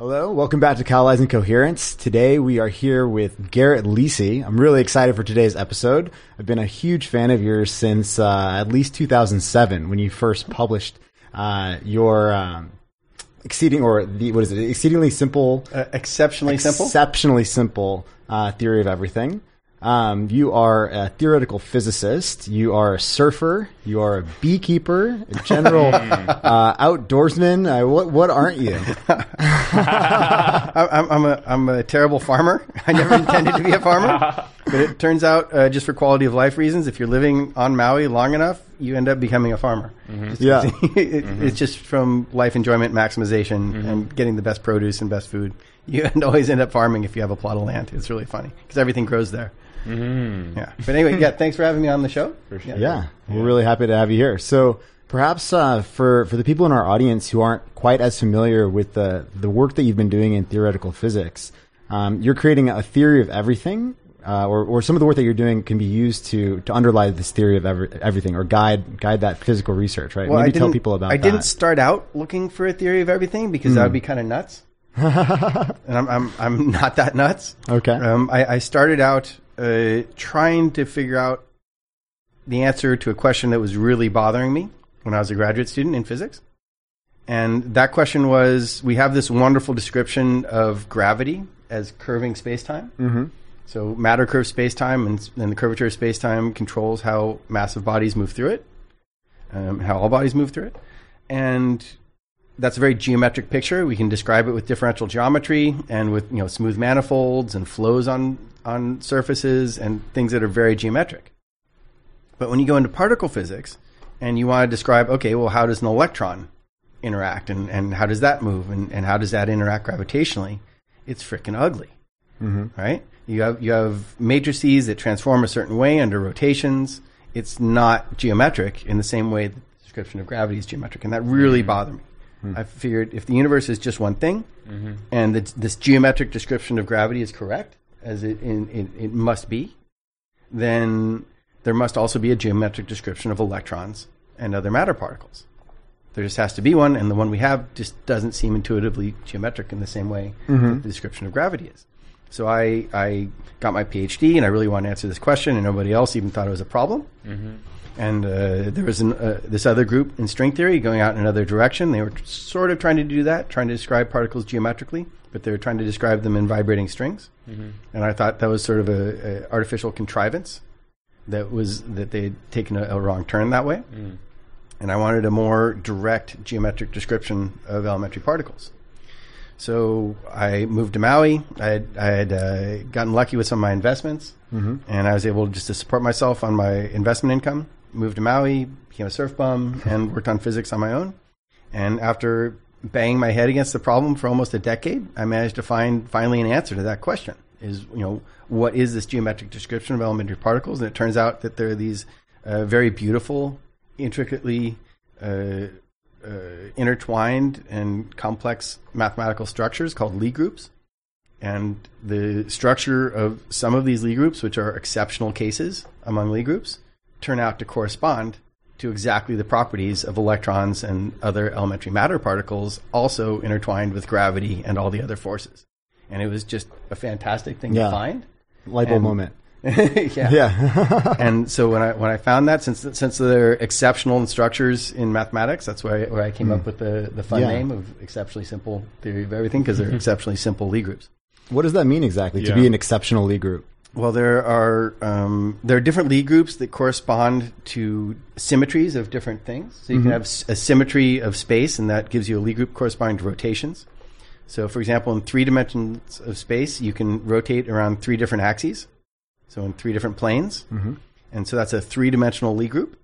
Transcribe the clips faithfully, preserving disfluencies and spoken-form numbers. Hello, welcome back to Calizing Coherence. Today we are here with Garrett Lisi. I'm really excited for today's episode. I've been a huge fan of yours since uh, at least two thousand seven when you first published uh, your um, exceeding or the what is it? Exceedingly simple, uh, exceptionally, exceptionally simple, exceptionally simple uh, theory of everything. Um, you are a theoretical physicist. You are a surfer. You are a beekeeper, a general uh, outdoorsman. Uh, what what aren't you? I'm, I'm a I'm a terrible farmer. I never intended to be a farmer, but it turns out uh, just for quality of life reasons, if you're living on Maui long enough, you end up becoming a farmer. Mm-hmm. It's, yeah, it, mm-hmm. it's just from life enjoyment maximization mm-hmm. and getting the best produce and best food. You end, always end up farming if you have a plot of land. It's really funny because everything grows there. Mm-hmm. Yeah. But anyway, yeah, thanks for having me on the show. Sure. Yeah, yeah, we're really happy to have you here. So perhaps uh, for, for the people in our audience who aren't quite as familiar with the, the work that you've been doing in theoretical physics, um, you're creating a theory of everything, uh, or, or some of the work that you're doing can be used to, to underlie this theory of every, everything or guide guide that physical research, right? Well, Maybe tell people about I that. I didn't start out looking for a theory of everything because mm. that would be kind of nuts. and I'm, I'm, I'm not that nuts. Okay. Um, I, I started out uh, trying to figure out the answer to a question that was really bothering me when I was a graduate student in physics. And that question was, we have this wonderful description of gravity as curving spacetime. Mm-hmm. So matter curves spacetime, and, and the curvature of spacetime controls how massive bodies move through it, um, how all bodies move through it. And that's a very geometric picture. We can describe it with differential geometry and with, you know, smooth manifolds and flows on, on surfaces and things that are very geometric. But when you go into particle physics and you want to describe, okay, well, how does an electron interact and, and how does that move and, and how does that interact gravitationally? It's freaking ugly, mm-hmm. right? You have, you have matrices that transform a certain way under rotations. It's not geometric in the same way the description of gravity is geometric. And that really bothered me. I figured if the universe is just one thing mm-hmm. and it's, this geometric description of gravity is correct, as it, in, it, it must be, then there must also be a geometric description of electrons and other matter particles. There just has to be one, and the one we have just doesn't seem intuitively geometric in the same way mm-hmm. that the description of gravity is. So I, I got my PhD, and I really wanted to answer this question, and nobody else even thought it was a problem. Mm-hmm. And uh, there was an, uh, this other group in string theory going out in another direction. They were t- sort of trying to do that, trying to describe particles geometrically, but they were trying to describe them in vibrating strings. Mm-hmm. And I thought that was sort of a, a artificial contrivance that was that they had taken a, a wrong turn that way. Mm. And I wanted a more direct geometric description of elementary particles. So I moved to Maui. I had, I had uh, gotten lucky with some of my investments, mm-hmm. and I was able just to support myself on my investment income. Moved to Maui, became a surf bum, and worked on physics on my own. And after banging my head against the problem for almost a decade, I managed to find finally an answer to that question. Is, you know, what is this geometric description of elementary particles? And it turns out that there are these uh, very beautiful, intricately uh, uh, intertwined and complex mathematical structures called Lie groups. And the structure of some of these Lie groups, which are exceptional cases among Lie groups, turn out to correspond to exactly the properties of electrons and other elementary matter particles, also intertwined with gravity and all the other forces. And it was just a fantastic thing yeah. to find. Light bulb moment. yeah. yeah. and so when I when I found that, since since they're exceptional in structures in mathematics, that's where I, where I came mm. up with the, the fun yeah. name of exceptionally simple theory of everything, because they're exceptionally simple Lie groups. What does that mean exactly, yeah. to be an exceptional Lie group? Well, there are um, there are different Lie groups that correspond to symmetries of different things. So you mm-hmm. can have a symmetry of space, and that gives you a Lie group corresponding to rotations. So, for example, in three dimensions of space, you can rotate around three different axes, so in three different planes. Mm-hmm. And so that's a three-dimensional Lie group,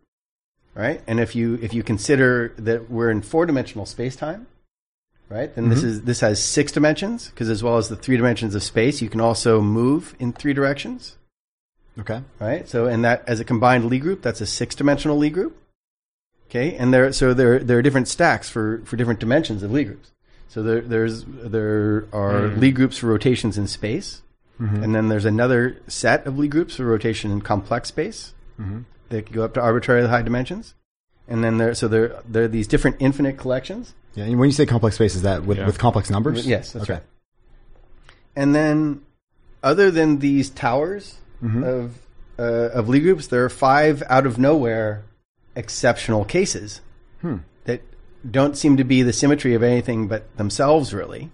right? And if you if you consider that we're in four-dimensional space-time, right? Then mm-hmm. this is this has six dimensions, because as well as the three dimensions of space, you can also move in three directions. Okay. Right? So, and that as a combined Lie group, that's a six-dimensional Lie group. Okay? And there so there there are different stacks for, for different dimensions of Lie groups. So there there's there are mm-hmm. Lie groups for rotations in space. Mm-hmm. And then there's another set of Lie groups for rotation in complex space. Mm-hmm. That can go up to arbitrarily high dimensions. And then there so there there are these different infinite collections. Yeah, and when you say complex space, is that with, yeah. with complex numbers? Yes, that's okay. right. And then, other than these towers mm-hmm. of uh, of Lie groups, there are five out of nowhere exceptional cases hmm. that don't seem to be the symmetry of anything but themselves, really.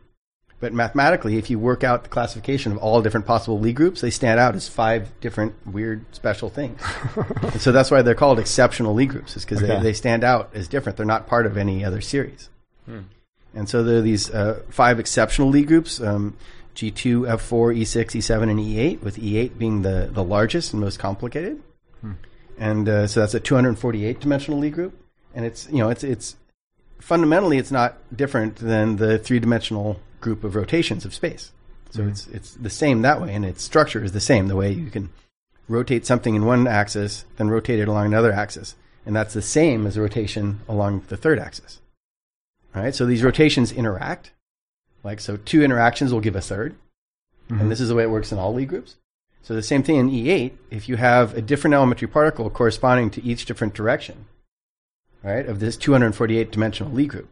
But mathematically, if you work out the classification of all different possible Lie groups, they stand out as five different weird special things. And so that's why they're called exceptional Lie groups, is because okay. they, they stand out as different. They're not part of any other series. Hmm. And so there are these uh, five exceptional Lie groups, um, G two, F four, E six, E seven, and E eight, with E eight being the, the largest and most complicated. Hmm. And uh, so that's a two hundred forty-eight dimensional Lie group. And it's, you know, it's, it's fundamentally, it's not different than the three-dimensional group of rotations of space. So mm-hmm. it's it's the same that way, and its structure is the same. The way you can rotate something in one axis, then rotate it along another axis, and that's the same as a rotation along the third axis. All right? So these rotations interact. Like, so two interactions will give a third, mm-hmm. and this is the way it works in all Lie groups. So the same thing in E eight, if you have a different elementary particle corresponding to each different direction, right, of this two hundred forty-eight dimensional Lie group,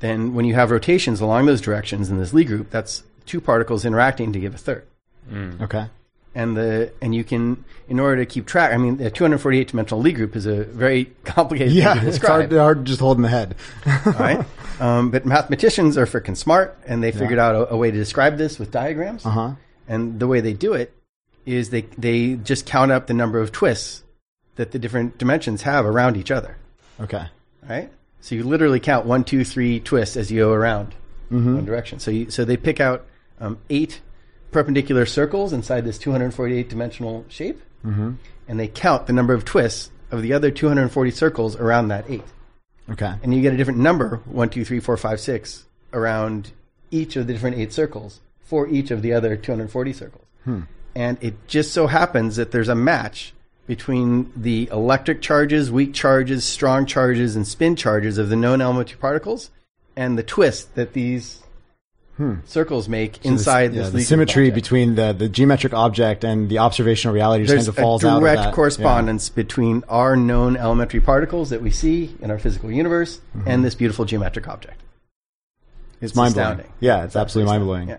then when you have rotations along those directions in this Lie group, that's two particles interacting to give a third. Mm. Okay. And the and you can, in order to keep track, I mean, a two hundred forty-eight dimensional Lie group is a very complicated yeah, thing to describe. Yeah, it's hard, hard to just hold in the head. All right. Um, but mathematicians are freaking smart, and they figured yeah. out a, a way to describe this with diagrams. Uh-huh. And the way they do it is they they just count up the number of twists that the different dimensions have around each other. Okay. All right. So you literally count one, two, three twists as you go around mm-hmm. one direction. So you, so they pick out um, eight perpendicular circles inside this two hundred forty-eight dimensional shape, mm-hmm. and they count the number of twists of the other two hundred forty circles around that eight. Okay. And you get a different number, one, two, three, four, five, six, around each of the different eight circles for each of the other two hundred forty circles. Hmm. And it just so happens that there's a match between the electric charges, weak charges, strong charges, and spin charges of the known elementary particles, and the twist that these hmm. circles make so inside this, yeah, this the symmetry between the, the geometric object and the observational reality just There's kind of falls out of that. There's a direct correspondence yeah. between our known elementary particles that we see in our physical universe mm-hmm. and this beautiful geometric object. It's, it's mind-blowing. Astounding. Yeah, it's, it's absolutely mind-blowing. Yeah.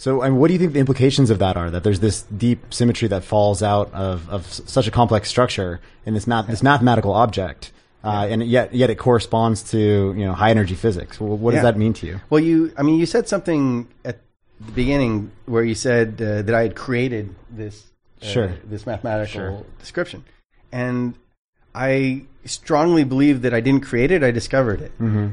So, and what do you think the implications of that are? That there's this deep symmetry that falls out of, of such a complex structure in this math, yeah. this mathematical object, uh, yeah. and yet yet it corresponds to you know high energy physics. Well, what yeah. does that mean to you? Well, you, I mean, you said something at the beginning where you said uh, that I had created this uh, sure. this mathematical sure. description, and I strongly believe that I didn't create it; I discovered it. Mm-hmm.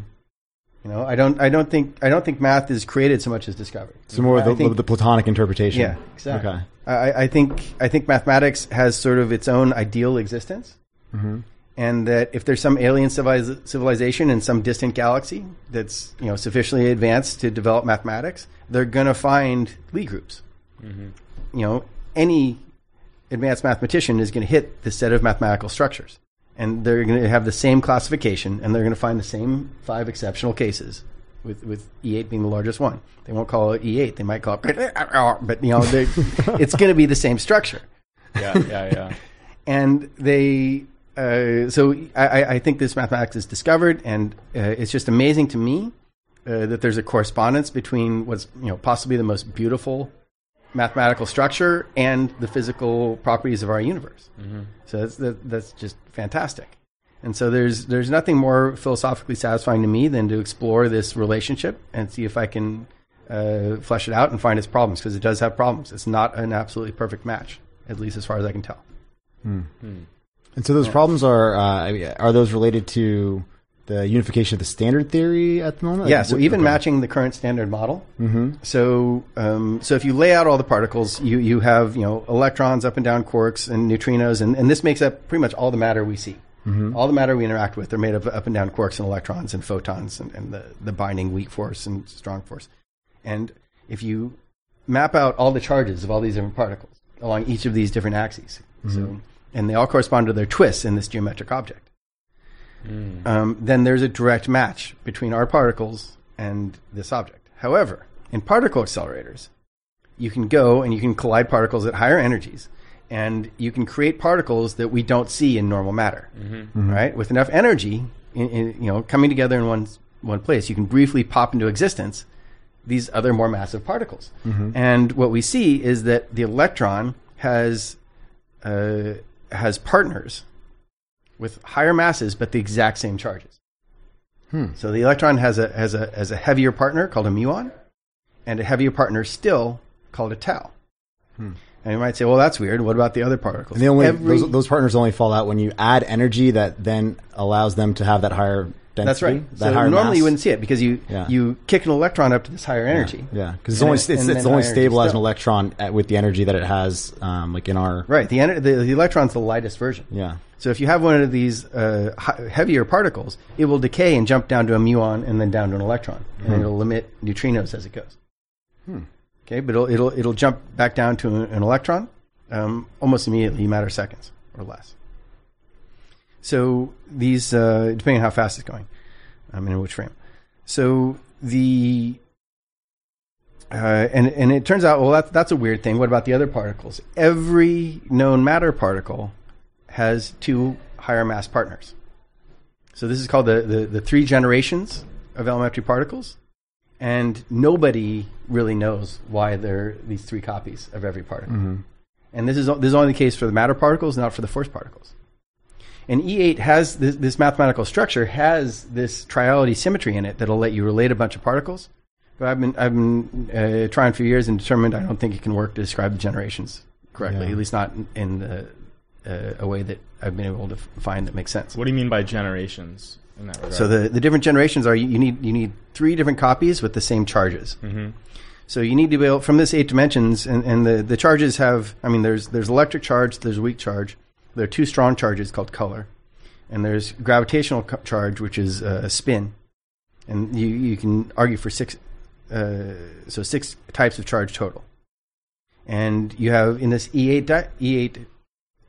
You know, I don't. I don't think. I don't think math is created so much as discovered. So more of the, think, the Platonic interpretation. Yeah, exactly. Okay. I, I think. I think mathematics has sort of its own ideal existence, mm-hmm. and that if there's some alien civiliz- civilization in some distant galaxy that's you know sufficiently advanced to develop mathematics, they're going to find Lie groups. Mm-hmm. You know, any advanced mathematician is going to hit this set of mathematical structures. And they're going to have the same classification, and they're going to find the same five exceptional cases, with, with E eight being the largest one. They won't call it E eight; they might call it, but you know, it's going to be the same structure. Yeah, yeah, yeah. And they, uh, so I, I think this mathematics is discovered, and uh, it's just amazing to me uh, that there's a correspondence between what's you know possibly the most beautiful mathematical structure and the physical properties of our universe. Mm-hmm. So that's that, that's just fantastic. And so there's there's nothing more philosophically satisfying to me than to explore this relationship and see if I can uh, flesh it out and find its problems, because it does have problems. It's not an absolutely perfect match, at least as far as I can tell. Mm-hmm. And so those yeah. problems are uh, are those related to the unification of the standard theory at the moment? Yeah, like, so even okay. matching the current standard model. Mm-hmm. So um, so if you lay out all the particles, you, you have you know electrons, up and down quarks, and neutrinos, and, and this makes up pretty much all the matter we see. Mm-hmm. All the matter we interact with are made of up and down quarks and electrons and photons and, and the, the binding weak force and strong force. And if you map out all the charges of all these different particles along each of these different axes, mm-hmm. so, and they all correspond to their twists in this geometric object, Mm. Um, then there's a direct match between our particles and this object. However, in particle accelerators, you can go and you can collide particles at higher energies, and you can create particles that we don't see in normal matter. Mm-hmm. Mm-hmm. Right? With enough energy, in, in, you know, coming together in one one place, you can briefly pop into existence these other more massive particles. Mm-hmm. And what we see is that the electron has uh, has partners with higher masses, but the exact same charges. Hmm. So the electron has a has a has a heavier partner called a muon, and a heavier partner still called a tau. Hmm. And you might say, well, that's weird. What about the other particles? And they only, Every, those, those partners only fall out when you add energy that then allows them to have that higher density. That's right. That so higher normally mass. You wouldn't see it because you yeah. you kick an electron up to this higher energy. Yeah, because yeah. it's only it's, it's only stable as an electron at, with the energy that it has, um, like in our right. The, ener- the the electron's the lightest version. Yeah. So if you have one of these uh, heavier particles, it will decay and jump down to a muon and then down to an electron, mm-hmm. and it'll emit neutrinos as it goes. Hmm. Okay, but it'll, it'll it'll jump back down to an electron um, almost immediately, a matter of seconds or less. So these, uh, depending on how fast it's going, um, and in which frame. So the uh, and and it turns out, well, that's that's a weird thing. What about the other particles? Every known matter particle has two higher mass partners. So this is called the the, the three generations of elementary particles. And nobody really knows why there are these three copies of every particle. Mm-hmm. And this is this is only the case for the matter particles, not for the force particles. And E eight has this, this mathematical structure has this triality symmetry in it that'll let you relate a bunch of particles. But I've been I've been uh, trying for years and determined I don't think it can work to describe the generations correctly, yeah. at least not in, in the, uh, a way that I've been able to find that makes sense. What do you mean by generations? In that regard. So the, the different generations are you need you need three different copies with the same charges. Mm-hmm. So you need to be able from this eight dimensions and, and the, the charges have I mean there's there's electric charge, there's weak charge, there are two strong charges called color, and there's gravitational co- charge which is uh, a spin, and you, you can argue for six uh, so six types of charge total, and you have in this E eight di- E eight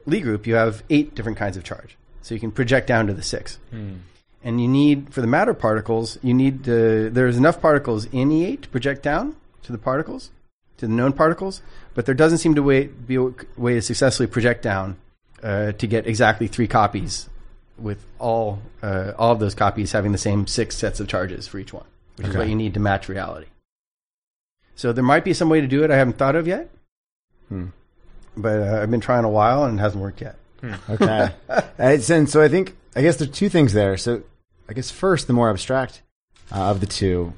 Lie group you have eight different kinds of charge, so you can project down to the six. Mm. And you need, for the matter particles, you need to, there's enough particles in E eight to project down to the particles, to the known particles, but there doesn't seem to way, be a way to successfully project down uh, to get exactly three copies, with all uh, all of those copies having the same six sets of charges for each one, which okay. is what you need to match reality. So there might be some way to do it I haven't thought of yet, hmm. but uh, I've been trying a while and it hasn't worked yet. Hmm. Okay. And so I think, I guess there are two things there. So I guess first, the more abstract uh, of the two,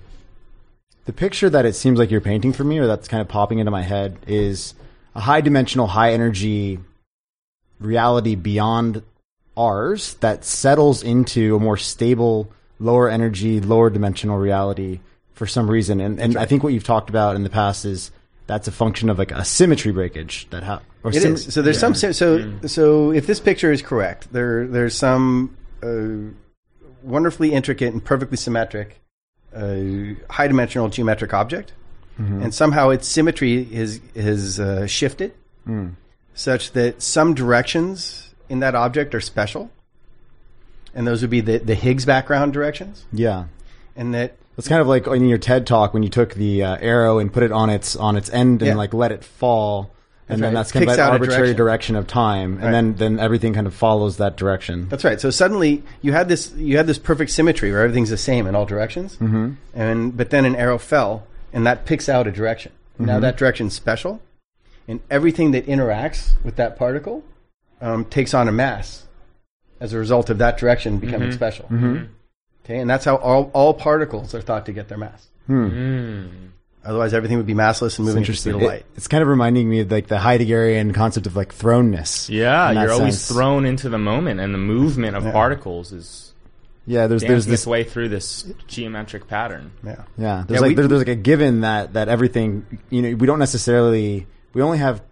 the picture that it seems like you're painting for me, or that's kind of popping into my head, is a high-dimensional, high-energy reality beyond ours that settles into a more stable, lower-energy, lower-dimensional reality for some reason. And, and I think what you've talked about in the past is that's a function of like a symmetry breakage that ha- or It sim- is. So there's yeah. some sim- so mm-hmm. so if this picture is correct, there there's some. Uh, wonderfully intricate and perfectly symmetric uh, high-dimensional geometric object, mm-hmm. and somehow its symmetry is, is uh, shifted mm. such that some directions in that object are special, and those would be the, the Higgs background directions. Yeah. And that... It's kind of like in your TED Talk when you took the uh, arrow and put it on its on its end and yeah. like let it fall... And that's then right. that's kind of an arbitrary direction. direction of time, and right. then, then everything kind of follows that direction. That's right. So suddenly you had this you had this perfect symmetry where everything's the same in all directions, mm-hmm. and but then an arrow fell, and that picks out a direction. Mm-hmm. Now that direction's special, and everything that interacts with that particle um, takes on a mass as a result of that direction becoming mm-hmm. special. Mm-hmm. Okay, and that's how all, all particles are thought to get their mass. Hmm. Mm. Otherwise, everything would be massless and moving at the speed of light. It, it's kind of reminding me of like the Heideggerian concept of like thrownness. Yeah, you're sense. always thrown into the moment, and the movement of yeah. particles is yeah. There's there's this way through this geometric pattern. Yeah, yeah. There's yeah, like we, there, there's like a given that that everything you know we don't necessarily we only have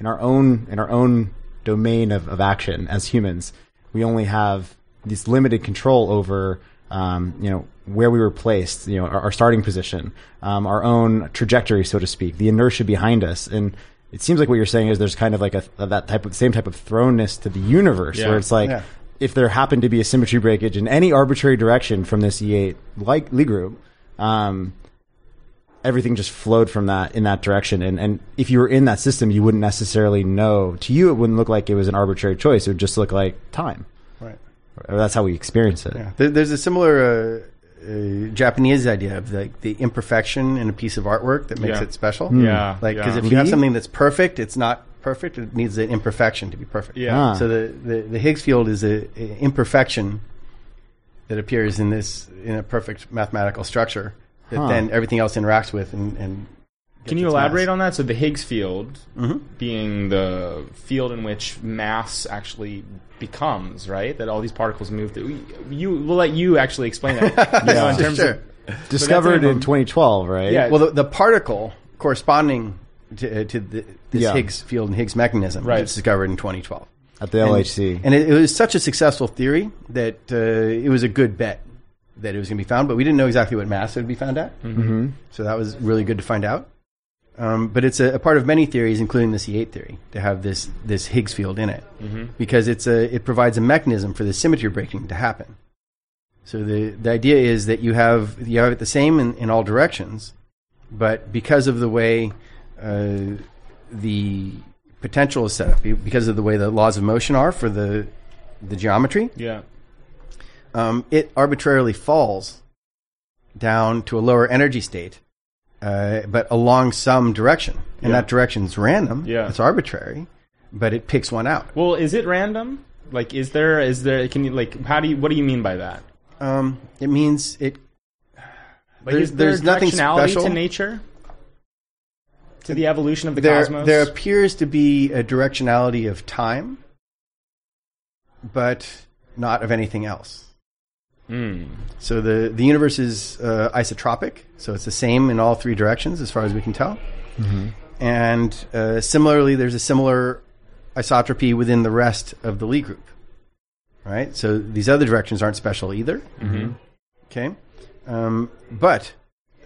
in our own in our own domain of, of action as humans we only have this limited control over um, you know. where we were placed, you know, our, our starting position, um, our own trajectory, so to speak, the inertia behind us. And it seems like what you're saying is there's kind of like a, a that type of same type of thrownness to the universe yeah. where it's like yeah. if there happened to be a symmetry breakage in any arbitrary direction from this E eight like Lie group, um, everything just flowed from that in that direction. And, and if you were in that system, you wouldn't necessarily know. To you, it wouldn't look like it was an arbitrary choice. It would just look like time. Right. Or that's how we experience it. Yeah. There, there's a similar... Uh Uh, Japanese idea of the, the imperfection in a piece of artwork that makes yeah. it special. Mm. Yeah, like because yeah. if you have something that's perfect, it's not perfect. It needs an imperfection to be perfect. Yeah. Ah. So the, the, the Higgs field is a, a imperfection that appears in this in a perfect mathematical structure that huh. then everything else interacts with. And, and can you elaborate mass. on that? So the Higgs field mm-hmm. being the field in which mass actually becomes, right? That all these particles move through. You, we'll let you actually explain that. You know, in terms sure. of, discovered in twenty twelve, right? Yeah. Well, the, the particle corresponding to, uh, to the, this yeah. Higgs field and Higgs mechanism right. was discovered in twenty twelve. At the L H C. And, and it, it was such a successful theory that uh, it was a good bet that it was going to be found, but we didn't know exactly what mass it would be found at. Mm-hmm. So that was really good to find out. Um, but it's a, a part of many theories, including the E eight theory, to have this this Higgs field in it, mm-hmm. because it's a it provides a mechanism for the symmetry breaking to happen. So the, the idea is that you have you have it the same in, in all directions, but because of the way uh, the potential is set up, because of the way the laws of motion are for the the geometry, yeah, um, it arbitrarily falls down to a lower energy state. Uh, but along some direction, and yeah. that direction's random. Yeah, it's arbitrary, but it picks one out. Well, is it random? Like, is there? Is there? Can you like? How do you? What do you mean by that? Um, it means it. Like, there's, is there there's nothing special to nature, to the evolution of the there, cosmos. There appears to be a directionality of time, but not of anything else. Mm. So the, the universe is uh, isotropic, so it's the same in all three directions as far as we can tell. Mm-hmm. And uh, similarly, there's a similar isotropy within the rest of the Lie group, right? So these other directions aren't special either. Mm-hmm. Okay, um, but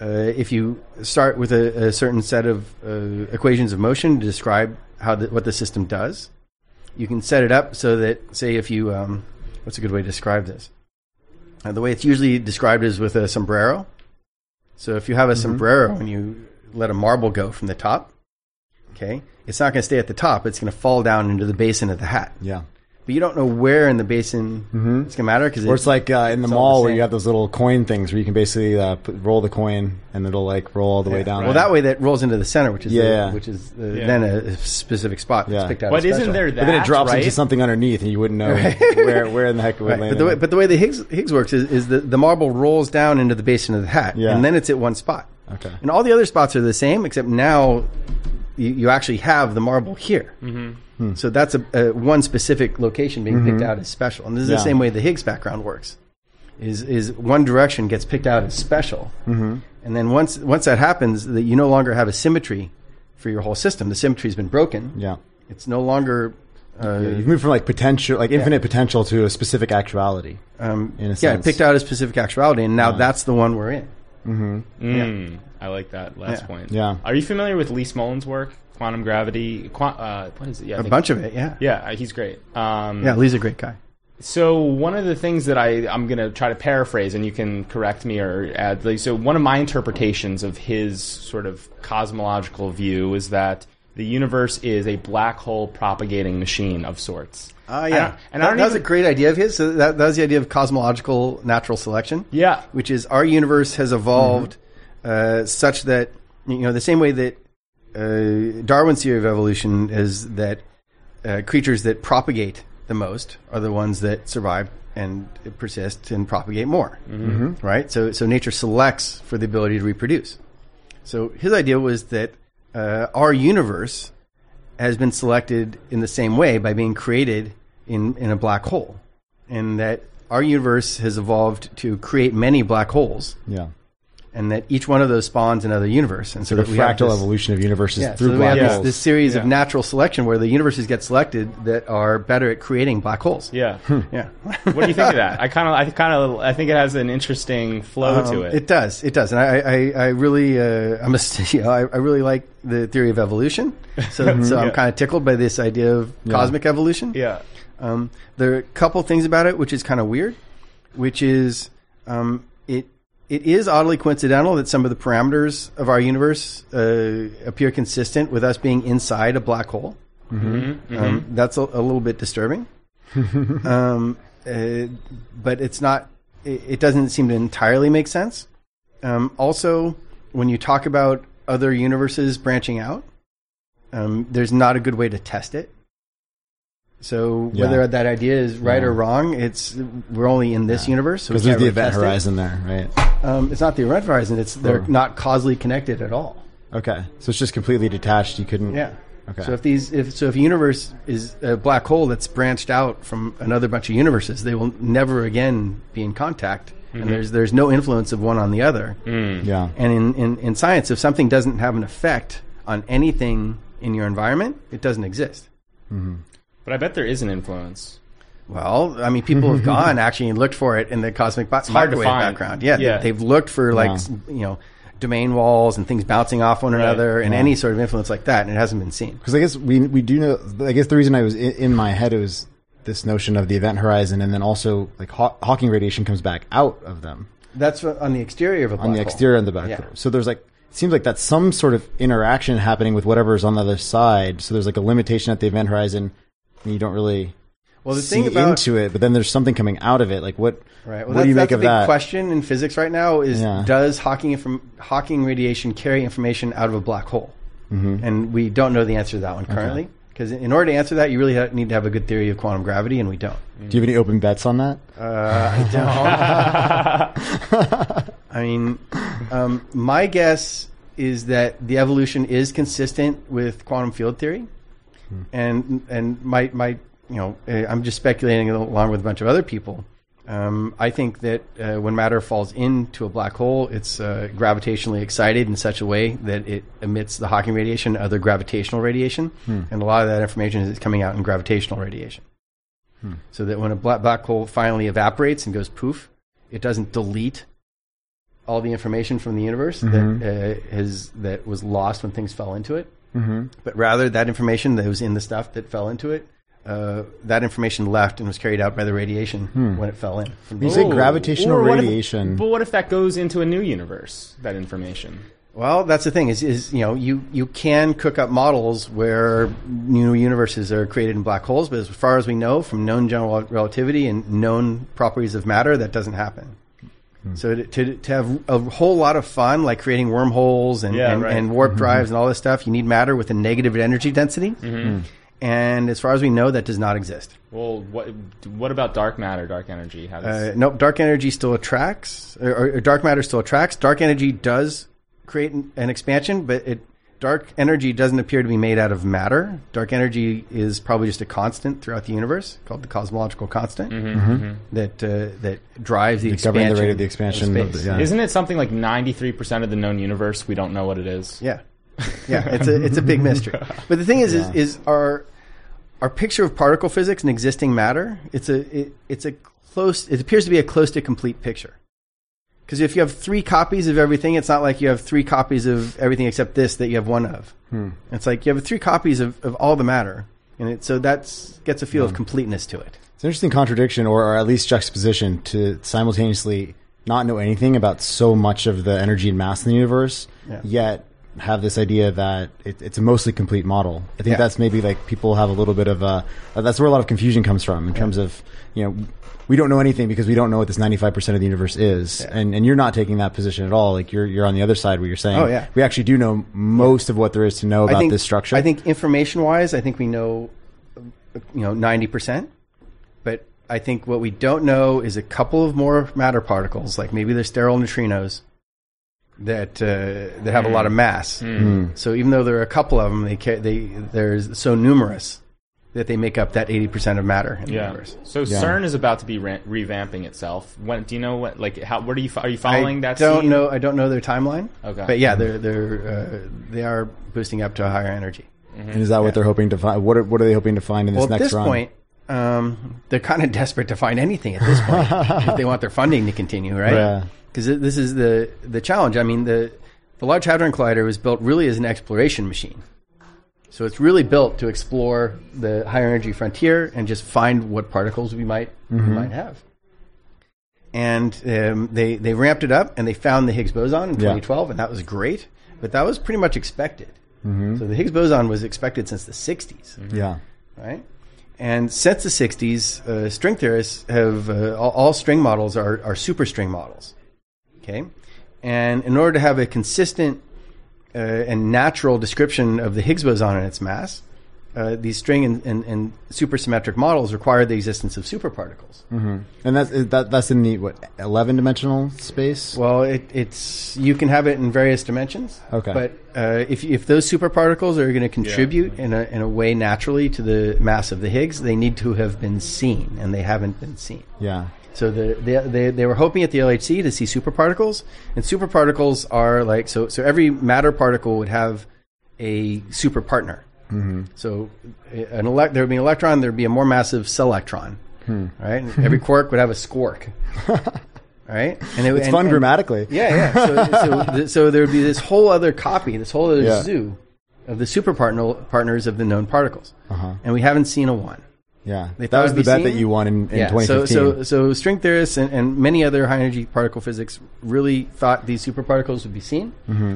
uh, if you start with a, a certain set of uh, equations of motion to describe how the, what the system does, you can set it up so that, say, if you um, what's a good way to describe this? Uh, the way it's usually described is with a sombrero. So if you have a mm-hmm. sombrero and you let a marble go from the top, okay, it's not going to stay at the top. It's going to fall down into the basin of the hat. Yeah. But you don't know where in the basin mm-hmm. it's going to matter. Cause or it's it, like uh, in the mall the where you have those little coin things where you can basically uh, put, roll the coin and it'll like roll all the yeah. way down. Well, right. that way that rolls into the center, which is yeah. the, which is the, yeah. then a specific spot yeah. that's picked out. But isn't there that, but then it drops right? into something underneath and you wouldn't know right. where where in the heck it would right. land. But the, way, but the way the Higgs, Higgs works is, is the, the marble rolls down into the basin of the hat yeah. and then it's at one spot. Okay. And all the other spots are the same except now you, you actually have the marble here. Mm-hmm. Hmm. So that's a, a one specific location being mm-hmm. picked out as special, and this is yeah. the same way the Higgs background works. Is is one direction gets picked out as special, mm-hmm. and then once once that happens, that you no longer have a symmetry for your whole system. The symmetry's been broken. Yeah, it's no longer. Uh, You've moved from like potential, like yeah. infinite potential, to a specific actuality. Um, in a sense. Yeah, picked out as specific actuality, and now yeah. that's the one we're in. Mm-hmm. Mm, yeah. I like that last yeah. point. Yeah. Are you familiar with Lee Smolin's work? Quantum gravity, qu- uh, what is it? Yeah, I a think bunch of it, yeah. Yeah, he's great. Um, yeah, Lee's a great guy. So one of the things that I, I'm going to try to paraphrase, and you can correct me or add, like, so one of my interpretations of his sort of cosmological view is that the universe is a black hole propagating machine of sorts. Oh, uh, yeah. And that, I don't that even, was a great idea of his. So that, that was the idea of cosmological natural selection. Yeah. Which is our universe has evolved mm-hmm. uh, such that, you know, the same way that Uh, Darwin's theory of evolution is that uh, creatures that propagate the most are the ones that survive and persist and propagate more, mm-hmm. right? So, so nature selects for the ability to reproduce. So his idea was that uh, our universe has been selected in the same way by being created in, in a black hole, and that our universe has evolved to create many black holes. Yeah. And that each one of those spawns another universe. And so the fractal this, evolution of universes yeah, through so black holes. This, this series yeah. of natural selection where the universes get selected that are better at creating black holes. Yeah. Hmm. Yeah. What do you think of that? I kind of, I kind of, I think it has an interesting flow um, to it. It does. It does. And I, I, I really, uh, I'm a, you know, I, I really like the theory of evolution. So, mm-hmm, so yeah. I'm kind of tickled by this idea of yeah. cosmic evolution. Yeah. Um, there are a couple things about it, which is kind of weird, which is, um, it, It is oddly coincidental that some of the parameters of our universe uh, appear consistent with us being inside a black hole. Mm-hmm, mm-hmm. Um, that's a, a little bit disturbing. um, uh, but it's not it, it doesn't seem to entirely make sense. Um, also, when you talk about other universes branching out, um, there's not a good way to test it. So yeah. whether that idea is right yeah. or wrong, it's we're only in this yeah. universe. Because so there's the event horizon it. there, right? Um, it's not the event horizon. It's They're oh. not causally connected at all. Okay. So it's just completely detached. You couldn't... Yeah. Okay. So if these, if so, if universe is a black hole that's branched out from another bunch of universes, they will never again be in contact. Mm-hmm. And there's there's no influence of one on the other. Mm. Yeah. And in, in, in science, if something doesn't have an effect on anything in your environment, it doesn't exist. Mm-hmm. But I bet there is an influence. Well, I mean, people have gone actually and looked for it in the cosmic bo- microwave background. Yeah, yeah. They, they've looked for like yeah. you know. domain walls and things bouncing off one another right. and yeah. any sort of influence like that, and it hasn't been seen. Because I guess we we do know, I guess the reason I was in, in my head, it was this notion of the event horizon, and then also like Haw- Hawking radiation comes back out of them. That's what, on the exterior of a black hole. On the exterior of the black hole. Yeah. So there's like, it seems like that's some sort of interaction happening with whatever's on the other side, so there's like a limitation at the event horizon, and you don't really... Well, the see thing about, into it, but then there's something coming out of it. Like what? Right. Well, what do you make of that? That's the big question in physics right now: is yeah. does Hawking from Hawking radiation carry information out of a black hole? Mm-hmm. And we don't know the answer to that one currently, because okay. in order to answer that, you really ha- need to have a good theory of quantum gravity, and we don't. Do you have any open bets on that? Uh, I don't. I mean, um, my guess is that the evolution is consistent with quantum field theory, hmm. and and my my. You know, I'm just speculating along with a bunch of other people. Um, I think that uh, when matter falls into a black hole, it's uh, gravitationally excited in such a way that it emits the Hawking radiation, other gravitational radiation, hmm. and a lot of that information is coming out in gravitational radiation. Hmm. So that when a black, black hole finally evaporates and goes poof, it doesn't delete all the information from the universe mm-hmm. that uh, has that was lost when things fell into it, mm-hmm. but rather that information that was in the stuff that fell into it, Uh, that information left and was carried out by the radiation hmm. when it fell in. From you say gravitational radiation. If, but what if that goes into a new universe, that information? Well, that's the thing is, is you know, you, you can cook up models where new universes are created in black holes, but as far as we know from known general relativity and known properties of matter, that doesn't happen. Hmm. So to, to, to have a whole lot of fun, like creating wormholes and, yeah, and, right. and warp mm-hmm. drives and all this stuff, you need matter with a negative energy density. Mm-hmm. Mm. And as far as we know, that does not exist. Well, what what about dark matter, dark energy? How does... uh, nope, dark energy still attracts, or, or dark matter still attracts. Dark energy does create an, an expansion, but it dark energy doesn't appear to be made out of matter. Dark energy is probably just a constant throughout the universe, called the cosmological constant, mm-hmm, mm-hmm. that uh, that drives the expansion. Governing the rate of the expansion. Of space. Of the, yeah. Isn't it something like ninety-three percent of the known universe? We don't know what it is. Yeah, yeah, it's a it's a big mystery. But the thing is, yeah. is, is our Our picture of particle physics and existing matter, it's a, it, it's a close, it appears to be a close to complete picture. Because if you have three copies of everything, it's not like you have three copies of everything except this that you have one of. Hmm. It's like you have three copies of, of all the matter. And it, so that gets a feel yeah. of completeness to it. It's an interesting contradiction, or, or at least juxtaposition, to simultaneously not know anything about so much of the energy and mass in the universe, yeah. yet... have this idea that it, it's a mostly complete model. I think yeah. that's maybe like people have a little bit of a, that's where a lot of confusion comes from in yeah. terms of, you know, we don't know anything because we don't know what this ninety-five percent of the universe is. Yeah. And and you're not taking that position at all. Like you're, you're on the other side where you're saying, oh, yeah. we actually do know most yeah. of what there is to know about think, this structure. I think information wise, I think we know, you know, ninety percent, but I think what we don't know is a couple of more matter particles. Like maybe there's sterile neutrinos that uh, that have mm. a lot of mass. Mm. So even though there are a couple of them, they ca- they they're so numerous that they make up that eighty percent of matter in yeah. the universe. So yeah. CERN is about to be re- revamping itself. When do you know what? Like how? Where do you? Are you following I that? Don't scene? know. I don't know their timeline. Okay, but yeah, they're they're uh, they are boosting up to a higher energy. Mm-hmm. And is that yeah. what they're hoping to find? What are, what are they hoping to find in this well, next at this run? Point, um, they're kind of desperate to find anything at this point if they want their funding to continue, right? Yeah. Because this is the, the challenge. I mean, the, the Large Hadron Collider was built really as an exploration machine. So it's really built to explore the higher energy frontier and just find what particles we might mm-hmm. we might have. And um, they, they ramped it up, and they found the Higgs boson in twenty twelve, yeah. and that was great. But that was pretty much expected. Mm-hmm. So the Higgs boson was expected since the sixties. Mm-hmm. Yeah. Right? And since the sixties, uh, string theorists have uh, all, all string models are, are superstring models. Okay, and in order to have a consistent uh, and natural description of the Higgs boson and its mass, uh, these string and, and, and supersymmetric models require the existence of superparticles. Mm-hmm. And that's that, that's in the what eleven-dimensional space? Well, it, it's you can have it in various dimensions. Okay, but uh, if if those superparticles are going to contribute yeah. in a in a way naturally to the mass of the Higgs, they need to have been seen, and they haven't been seen. Yeah. So the, they, they they were hoping at the L H C to see superparticles, and superparticles are like so. So every matter particle would have a superpartner. Mm-hmm. So an ele- there would be an electron. There would be a more massive selectron, hmm. right? And every quark would have a squark, right? And it, it's and, fun and, grammatically. Yeah, yeah. So, so, so there would be this whole other copy, this whole other yeah. zoo of the superpartner partners of the known particles, uh-huh. and we haven't seen a one. Yeah, that was the bet that you won in, in yeah. twenty fifteen. So, so, so string theorists and, and many other high-energy particle physics really thought these superparticles would be seen, mm-hmm.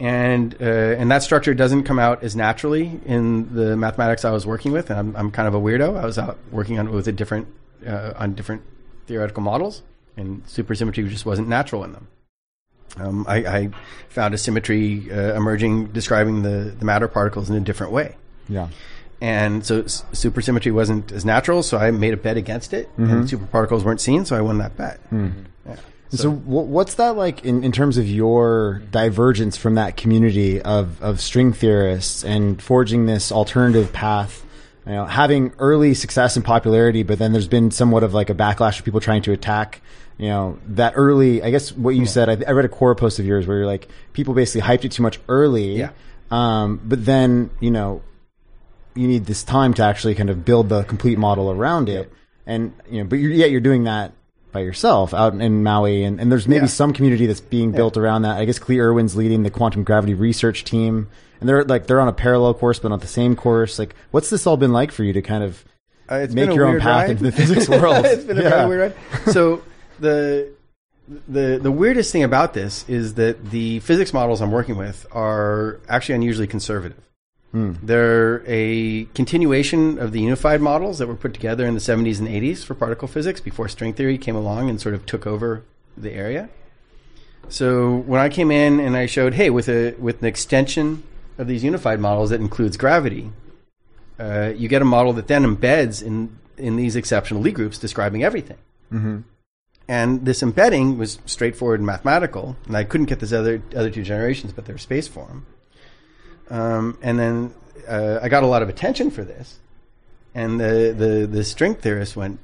and uh, and that structure doesn't come out as naturally in the mathematics I was working with. And I'm I'm kind of a weirdo. I was out working on with a different uh, on different theoretical models, and supersymmetry just wasn't natural in them. Um, I, I found a symmetry uh, emerging describing the, the matter particles in a different way. Yeah. And so supersymmetry wasn't as natural, so I made a bet against it, mm-hmm. and superparticles weren't seen, so I won that bet. Mm-hmm. Yeah. So, so w- what's that like in, in terms of your divergence from that community of, of string theorists and forging this alternative path, you know, having early success and popularity, but then there's been somewhat of like a backlash of people trying to attack, you know, that early, I guess what you yeah. said, I, I read a Quora post of yours where you're like, people basically hyped it too much early, yeah. um, but then, you know, you need this time to actually kind of build the complete model around it. Yep. And, you know, but you're, yet you're doing that by yourself out in Maui. And, and there's maybe yeah. some community that's being yeah. built around that. I guess Clee Irwin's leading the quantum gravity research team, and they're like, they're on a parallel course, but not the same course. Like, what's this all been like for you to kind of uh, make your own path ride. into the physics world? It's been yeah. a kind of weird ride. So the, the, the weirdest thing about this is that the physics models I'm working with are actually unusually conservative. Mm. They're a continuation of the unified models that were put together in the seventies and eighties for particle physics before string theory came along and sort of took over the area. So when I came in and I showed, hey, with a with an extension of these unified models that includes gravity, uh, you get a model that then embeds in, in these exceptional Lie groups describing everything. Mm-hmm. And this embedding was straightforward and mathematical, and I couldn't get these other, other two generations, but they're space form. Um, and then uh, I got a lot of attention for this, and the, the, the string theorist went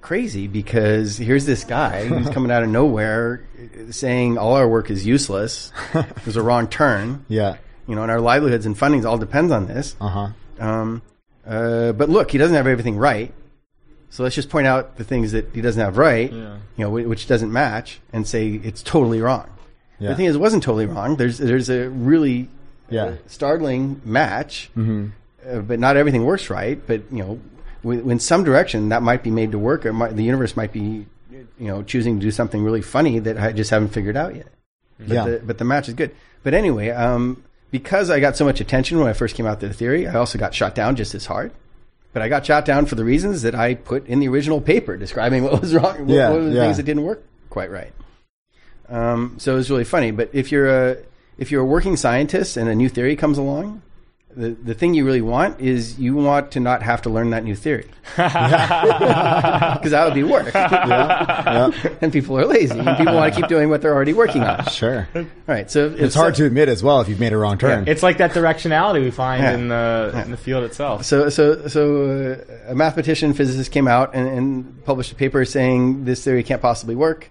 crazy because here's this guy who's coming out of nowhere saying all our work is useless. It was a wrong turn. Yeah, you know, and our livelihoods and fundings all depends on this. Uh-huh. Um, uh, but look, he doesn't have everything right. So let's just point out the things that he doesn't have right, yeah. you know, which doesn't match, and say it's totally wrong. Yeah. The thing is, it wasn't totally wrong. There's there's a really Yeah. startling match, mm-hmm. uh, but not everything works right. But, you know, w- in some direction that might be made to work, or might, the universe might be, you know, choosing to do something really funny that I just haven't figured out yet. But, yeah. the, but the match is good. But anyway, um, because I got so much attention when I first came out to the theory, I also got shot down just as hard. But I got shot down for the reasons that I put in the original paper describing what was wrong, yeah, what, what were the yeah. things that didn't work quite right. Um, so it was really funny. But if you're a If you're a working scientist and a new theory comes along, the, the thing you really want is you want to not have to learn that new theory. Because that would be work. Yeah, yeah. And people are lazy. And people want to keep doing what they're already working on. Sure. All right. So if, It's so, hard to admit as well if you've made a wrong turn. Yeah. It's like that directionality we find yeah. in, the, yeah. in the field itself. So so, so uh, a mathematician, physicist came out and, and published a paper saying this theory can't possibly work.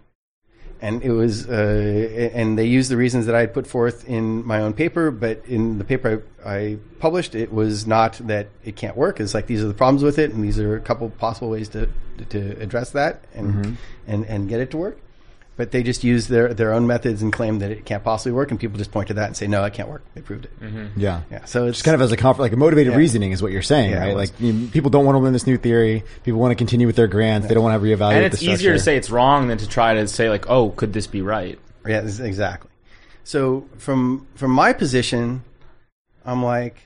And it was, uh, and they used the reasons that I had put forth in my own paper, but in the paper I, I published, it was not that it can't work. It's like these are the problems with it, and these are a couple possible ways to to address that and mm-hmm. and, and get it to work. But they just used their their own methods and claimed that it can't possibly work, and people just point to that and say, no, it can't work. They proved it. Mm-hmm. Yeah, yeah. So it's just kind of as a conf- like a motivated yeah. reasoning is what you're saying, yeah, right? Like you, people don't want to learn this new theory. People want to continue with their grants. Yeah. They don't want to reevaluate. And it's the easier to say it's wrong than to try to say like, oh, could this be right? Yeah, exactly. So from from my position, I'm like,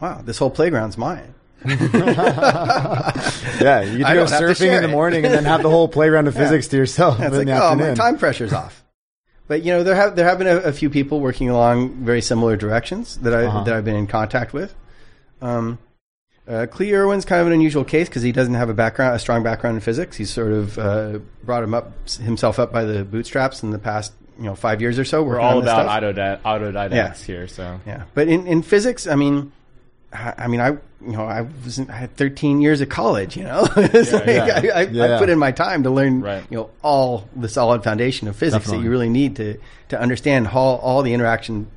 wow, this whole playground's mine. Yeah, you can go surfing in the morning and then have the whole playground of physics yeah. to yourself. It's like, oh, my time pressure's off. But, you know, there have there have been a, a few people working along very similar directions that, I, uh-huh. that I've been in contact with. Um, uh, Clee Irwin's kind of an unusual case because he doesn't have a background, a strong background in physics. He's sort of uh, brought him up himself up by the bootstraps in the past, you know, five years or so. We're all about autodidacts autodi- yeah. here. So yeah, but in, in physics, I mean, I, I mean, I you know, I was in, I had thirteen years of college. You know, it's yeah, like yeah. I, I, yeah. I put in my time to learn, right. you know, all the solid foundation of physics Definitely. that you really need to to understand how all the interaction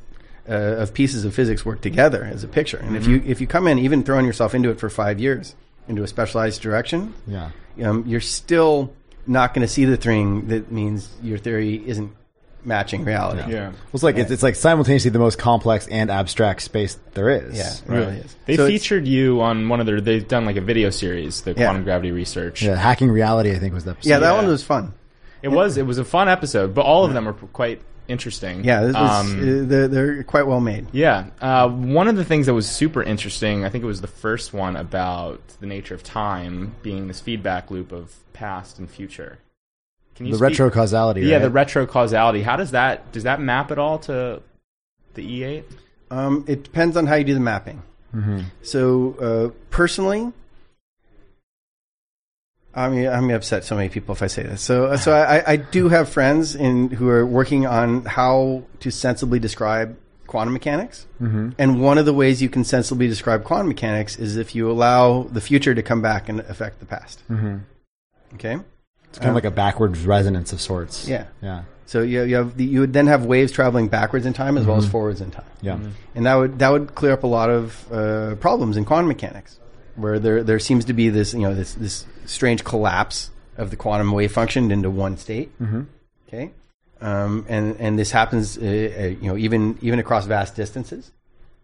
uh, of pieces of physics work together as a picture. And mm-hmm. if you if you come in even throwing yourself into it for five years into a specialized direction, yeah, um, you're still not going to see the thing that means your theory isn't matching reality. Yeah, well, it's like yeah. it's, it's like simultaneously the most complex and abstract space there is. Yeah, it right. really is. They so featured you on one of their. They've done like a video series, the yeah. quantum gravity research. Yeah, Hacking Reality, I think was the episode. Yeah, that yeah. one was fun. It yeah. was. It was a fun episode, but all of yeah. them were quite interesting. Yeah, it was, um, they're, they're quite well made. Yeah, uh, one of the things that was super interesting, I think it was the first one about the nature of time being this feedback loop of past and future. Can you the speak? retro causality, yeah, right? the retro causality. How does that does that map at all to the E eight? Um, it depends on how you do the mapping. Mm-hmm. So uh, personally, I mean, I'm gonna upset so many people if I say this. So, so I, I do have friends in who are working on how to sensibly describe quantum mechanics, mm-hmm. and one of the ways you can sensibly describe quantum mechanics is if you allow the future to come back and affect the past. Mm-hmm. Okay. It's kind of like a backwards resonance of sorts. Yeah, yeah. So you you, have the, you would then have waves traveling backwards in time as mm-hmm. well as forwards in time. Yeah, mm-hmm. and that would that would clear up a lot of uh, problems in quantum mechanics, where there there seems to be this you know this this strange collapse of the quantum wave function into one state. Mm-hmm. Okay, um, and and this happens uh, uh, you know even even across vast distances.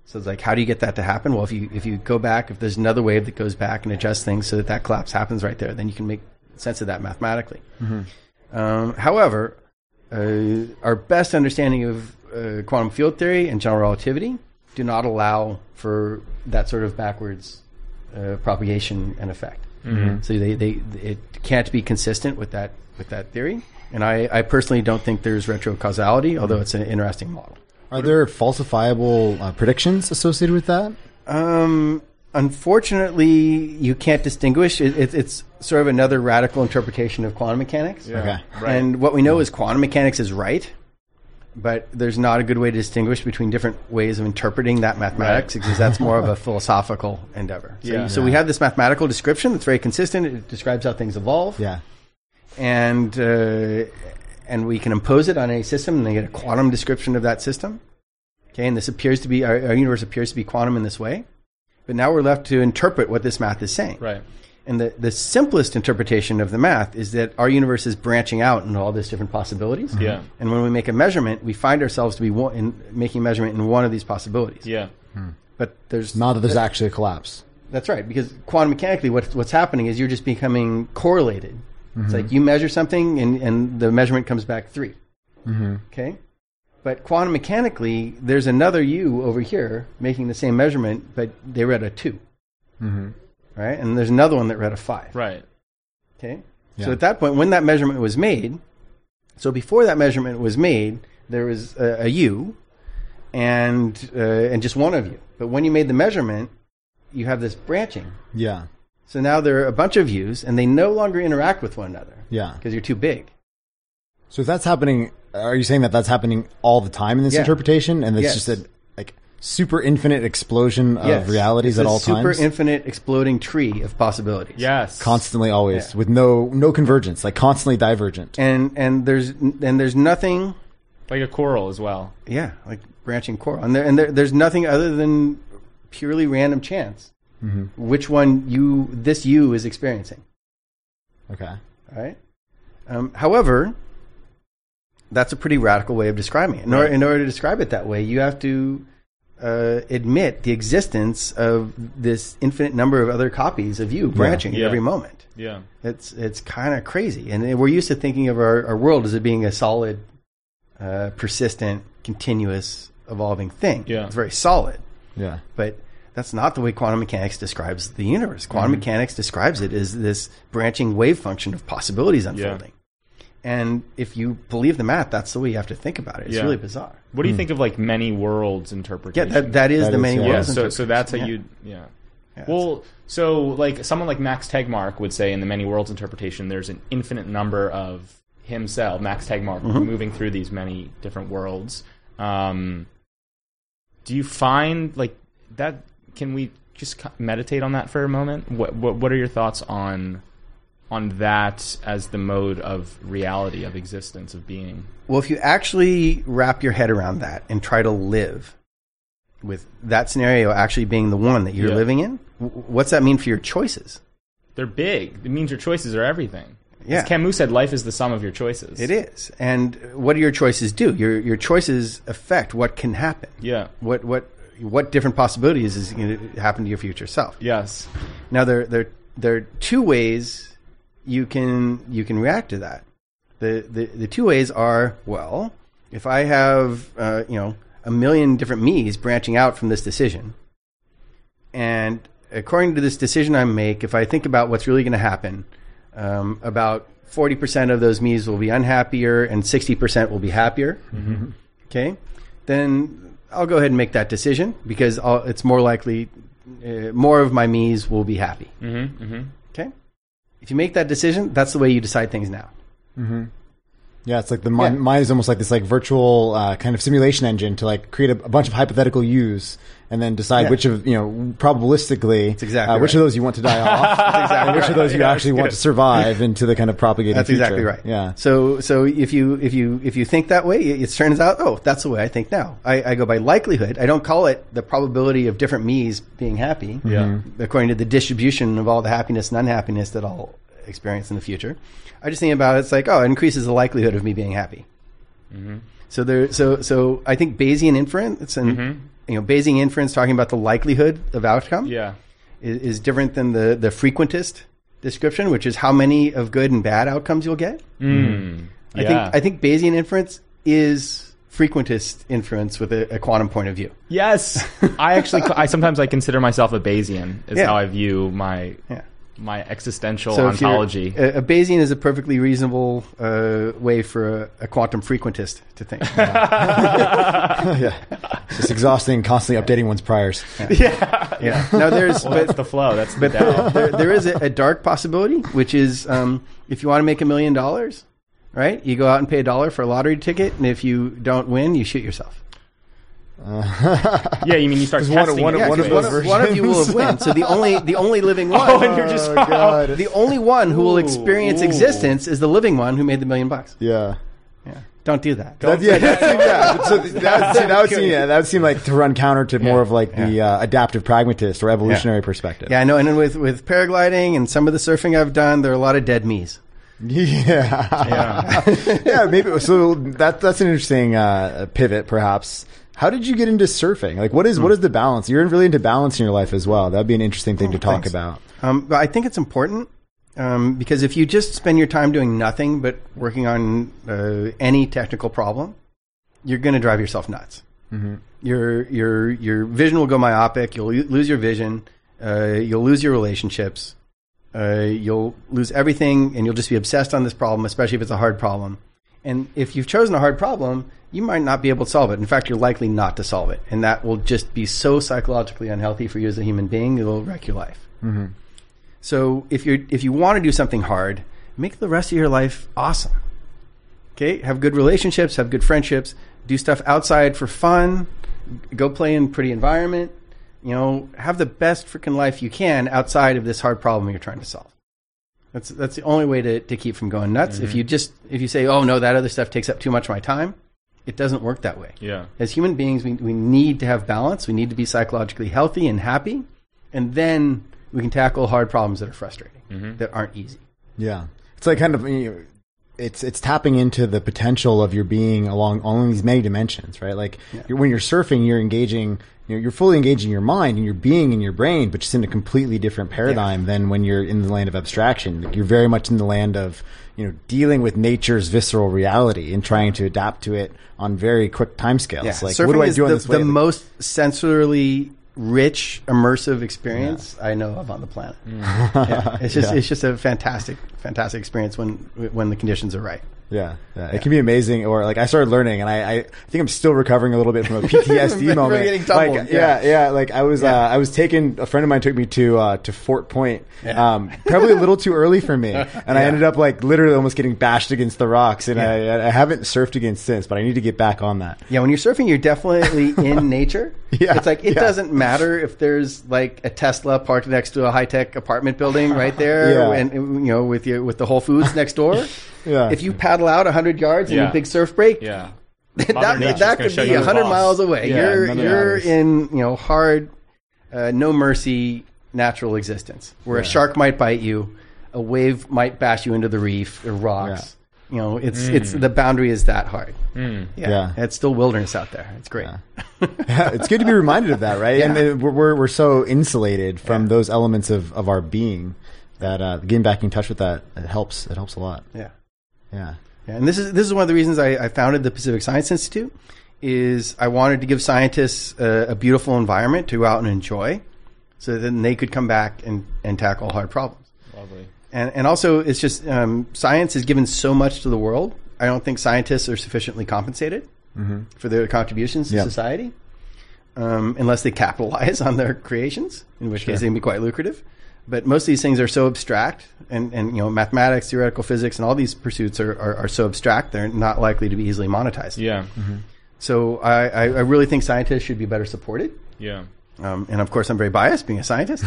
So it's like, how do you get that to happen? Well, if you if you go back, if there's another wave that goes back and adjusts things so that that collapse happens right there, then you can make sense of that mathematically. Mm-hmm. Um, however, uh, our best understanding of uh, quantum field theory and general relativity do not allow for that sort of backwards uh, propagation and effect. Mm-hmm. So they, they it can't be consistent with that with that theory. And I, I personally don't think there's retro causality, although mm-hmm. it's an interesting model. Are there falsifiable uh, predictions associated with that? Um. Unfortunately, you can't distinguish. It, it, it's sort of another radical interpretation of quantum mechanics. Yeah. Okay. Right. And what we know is quantum mechanics is right, but there's not a good way to distinguish between different ways of interpreting that mathematics right. because that's more of a philosophical endeavor. So, yeah. so we have this mathematical description that's very consistent. It describes how things evolve. Yeah. And, uh, and we can impose it on any system, and they get a quantum description of that system. Okay, and this appears to be, our, our universe appears to be quantum in this way. But now we're left to interpret what this math is saying. Right. And the, the simplest interpretation of the math is that our universe is branching out into all these different possibilities. Mm-hmm. Yeah. And when we make a measurement, we find ourselves to be one, in, making a measurement in one of these possibilities. Yeah. Hmm. But there's... Not that there's that, actually a collapse. That's right. Because quantum mechanically, what, what's happening is you're just becoming correlated. Mm-hmm. It's like you measure something and, and the measurement comes back three. Mm-hmm. Okay? But quantum mechanically, there's another you over here making the same measurement, but they read a two. Mm-hmm. Right? And there's another one that read a five. Right. Okay? Yeah. So at that point, when that measurement was made, so before that measurement was made, there was a, a you and, uh, and just one of you. But when you made the measurement, you have this branching. Yeah. So now there are a bunch of yous, and they no longer interact with one another. Yeah. Because you're too big. So if that's happening... Are you saying that that's happening all the time in this yeah. interpretation, and it's yes. just a like super infinite explosion of yes. realities at all super times? Super infinite exploding tree of possibilities. Yes, constantly, always yeah. with no no convergence, like constantly divergent. And and there's and there's nothing like a coral as well. Yeah, like branching coral, and there, and there, there's nothing other than purely random chance. Mm-hmm. Which one you this you is experiencing? Okay, all right. Um, however. That's a pretty radical way of describing it. In, right. or, in order to describe it that way, you have to uh, admit the existence of this infinite number of other copies of you branching yeah. Yeah. at every moment. Yeah, it's it's kind of crazy. And we're used to thinking of our, our world as it being a solid, uh, persistent, continuous, evolving thing. Yeah. It's very solid. Yeah. But that's not the way quantum mechanics describes the universe. Quantum mm-hmm. mechanics describes it as this branching wave function of possibilities unfolding. Yeah. And if you believe the math, that's the way you have to think about it. It's yeah. really bizarre. What do you mm. think of like many-worlds interpretation? Yeah, that, that is that the many-worlds yeah. yeah, so, interpretation. So that's how yeah. you... Yeah. Yeah, well, so like someone like Max Tegmark would say in the many-worlds interpretation, there's an infinite number of himself, Max Tegmark, mm-hmm. moving through these many different worlds. Um, do you find like that... Can we just meditate on that for a moment? What, what what are your thoughts on on that as the mode of reality, of existence, of being? Well, if you actually wrap your head around that and try to live with that scenario actually being the one that you're yeah. living in, what's that mean for your choices? They're big. It means your choices are everything. Yeah. As Camus said, life is the sum of your choices. It is. And what do your choices do? Your your choices affect what can happen. Yeah. What what what different possibilities is going to happen to your future self? Yes. Now there, there, there are two ways you can you can react to that. The the, the two ways are, well, if I have uh, you know a million different me's branching out from this decision, and according to this decision I make, if I think about what's really going to happen, um, about forty percent of those me's will be unhappier, and sixty percent will be happier. Mm-hmm. Okay, then I'll go ahead and make that decision because I'll, it's more likely uh, more of my me's will be happy. Mm-hmm, mm-hmm. Okay? If you make that decision, that's the way you decide things now. Mm-hmm. Yeah, it's like the mind, yeah. mind is almost like this like virtual uh, kind of simulation engine to like create a, a bunch of hypothetical U's and then decide yeah. which of, you know, probabilistically, that's exactly uh, which right. of those you want to die off exactly and which right. of those you yeah, actually want to survive into the kind of propagating that's future. Exactly right. Yeah. So so if you if you if you think that way, it, it turns out, oh, that's the way I think now. I, I go by likelihood. I don't call it the probability of different me's being happy, yeah. according to the distribution of all the happiness and unhappiness that I'll experience in the future. I just think about it, it's like, oh, it increases the likelihood of me being happy. Mm-hmm. So there, so so I think Bayesian inference and mm-hmm. you know Bayesian inference talking about the likelihood of outcome yeah. is, is different than the the frequentist description, which is how many of good and bad outcomes you'll get. Mm. I yeah. think I think Bayesian inference is frequentist inference with a, a quantum point of view. Yes, I actually I sometimes I consider myself a Bayesian is yeah. how I view my. Yeah. My existential so ontology. A, a Bayesian is a perfectly reasonable uh, way for a, a quantum frequentist to think. Yeah. yeah. It's exhausting, constantly updating one's priors. Yeah. yeah. yeah. No, there's well, but, that's the flow. That's the but there, there is a, a dark possibility, which is um, if you want to make a million dollars, right? You go out and pay a dollar for a lottery ticket, and if you don't win, you shoot yourself. yeah, you mean you start testing one, one, yeah, one, of those one, of, one of you will have won. So the only the only living one, oh, and you're just, oh, the only one who ooh, will experience ooh. existence is the living one who made the million bucks. Yeah, yeah. Don't do that. Don't that yeah, that. yeah. So that, so that would seem yeah, that would seem like to run counter to yeah. more of like yeah. the uh, adaptive pragmatist or evolutionary yeah. perspective. Yeah, I know. And then with with paragliding and some of the surfing I've done, there are a lot of dead me's. Yeah, yeah, yeah. Maybe so. That that's an interesting uh, pivot, perhaps. How did you get into surfing? Like, what is mm. what is the balance? You're really into balance in your life as well. That would be an interesting thing oh, to talk thanks. about. Um, but I think it's important um, because if you just spend your time doing nothing but working on uh, any technical problem, you're going to drive yourself nuts. Mm-hmm. Your your your vision will go myopic. You'll lose your vision. Uh, you'll lose your relationships. Uh, you'll lose everything, and you'll just be obsessed on this problem, especially if it's a hard problem. And if you've chosen a hard problem, you might not be able to solve it. In fact, you're likely not to solve it. And that will just be so psychologically unhealthy for you as a human being, it'll wreck your life. Mm-hmm. So if you if you want to do something hard, make the rest of your life awesome. Okay? Have good relationships, have good friendships, do stuff outside for fun, go play in a pretty environment. You know, have the best freaking life you can outside of this hard problem you're trying to solve. That's that's the only way to, to keep from going nuts. Mm-hmm. If you just if you say, oh no, that other stuff takes up too much of my time, it doesn't work that way. Yeah. As human beings, we we need to have balance. We need to be psychologically healthy and happy, and then we can tackle hard problems that are frustrating, mm-hmm. that aren't easy. Yeah, it's like kind of. You know, It's it's tapping into the potential of your being along all these many dimensions, right? Like yeah. you're, when you're surfing, you're engaging, you know, you're fully engaging your mind and your being and your brain, but just in a completely different paradigm yeah. than when you're in the land of abstraction. Like you're very much in the land of, you know, dealing with nature's visceral reality and trying to adapt to it on very quick timescales. Yeah. Like surfing what do I do is on the, this way? The most sensorily rich, immersive experience yeah. I know of on the planet. Mm. yeah. It's just yeah. it's just a fantastic, fantastic experience when when the conditions are right. Yeah, yeah. It yeah. can be amazing. Or like I started learning, and I, I think I'm still recovering a little bit from a P T S D moment. Like, yeah. yeah, yeah. Like I was, yeah. uh, I was taken. A friend of mine took me to uh, to Fort Point, yeah. um, probably a little too early for me, and yeah. I ended up like literally almost getting bashed against the rocks. And yeah. I, I haven't surfed again since, but I need to get back on that. Yeah, when you're surfing, you're definitely in nature. Yeah, it's like it yeah. doesn't matter if there's like a Tesla parked next to a high tech apartment building right there, yeah. and you know with your with the Whole Foods next door. Yeah. If you paddle out one hundred yards yeah. in a big surf break, yeah. that, that could be one hundred miles away. Yeah, you're you're in you know hard, uh, no mercy natural existence where yeah. a shark might bite you, a wave might bash you into the reef or rocks. Yeah. You know, it's mm. it's the boundary is that hard. Mm. Yeah. yeah, it's still wilderness out there. It's great. Yeah. yeah, it's good to be reminded of that, right? Yeah. And then we're, we're we're so insulated from yeah. those elements of, of our being that uh, getting back in touch with that it helps. It helps a lot. Yeah. Yeah. yeah, and this is this is one of the reasons I, I founded the Pacific Science Institute. Is I wanted to give scientists a, a beautiful environment to go out and enjoy, so then they could come back and, and tackle hard problems. Lovely. And and also, it's just um, science has given so much to the world. I don't think scientists are sufficiently compensated mm-hmm. for their contributions to yep. society, um, unless they capitalize on their creations, in which sure. case they can be quite lucrative. But most of these things are so abstract, and, and you know, mathematics, theoretical physics, and all these pursuits are, are, are so abstract, they're not likely to be easily monetized. Yeah. Mm-hmm. So I, I really think scientists should be better supported. Yeah. Um, and of course, I'm very biased being a scientist,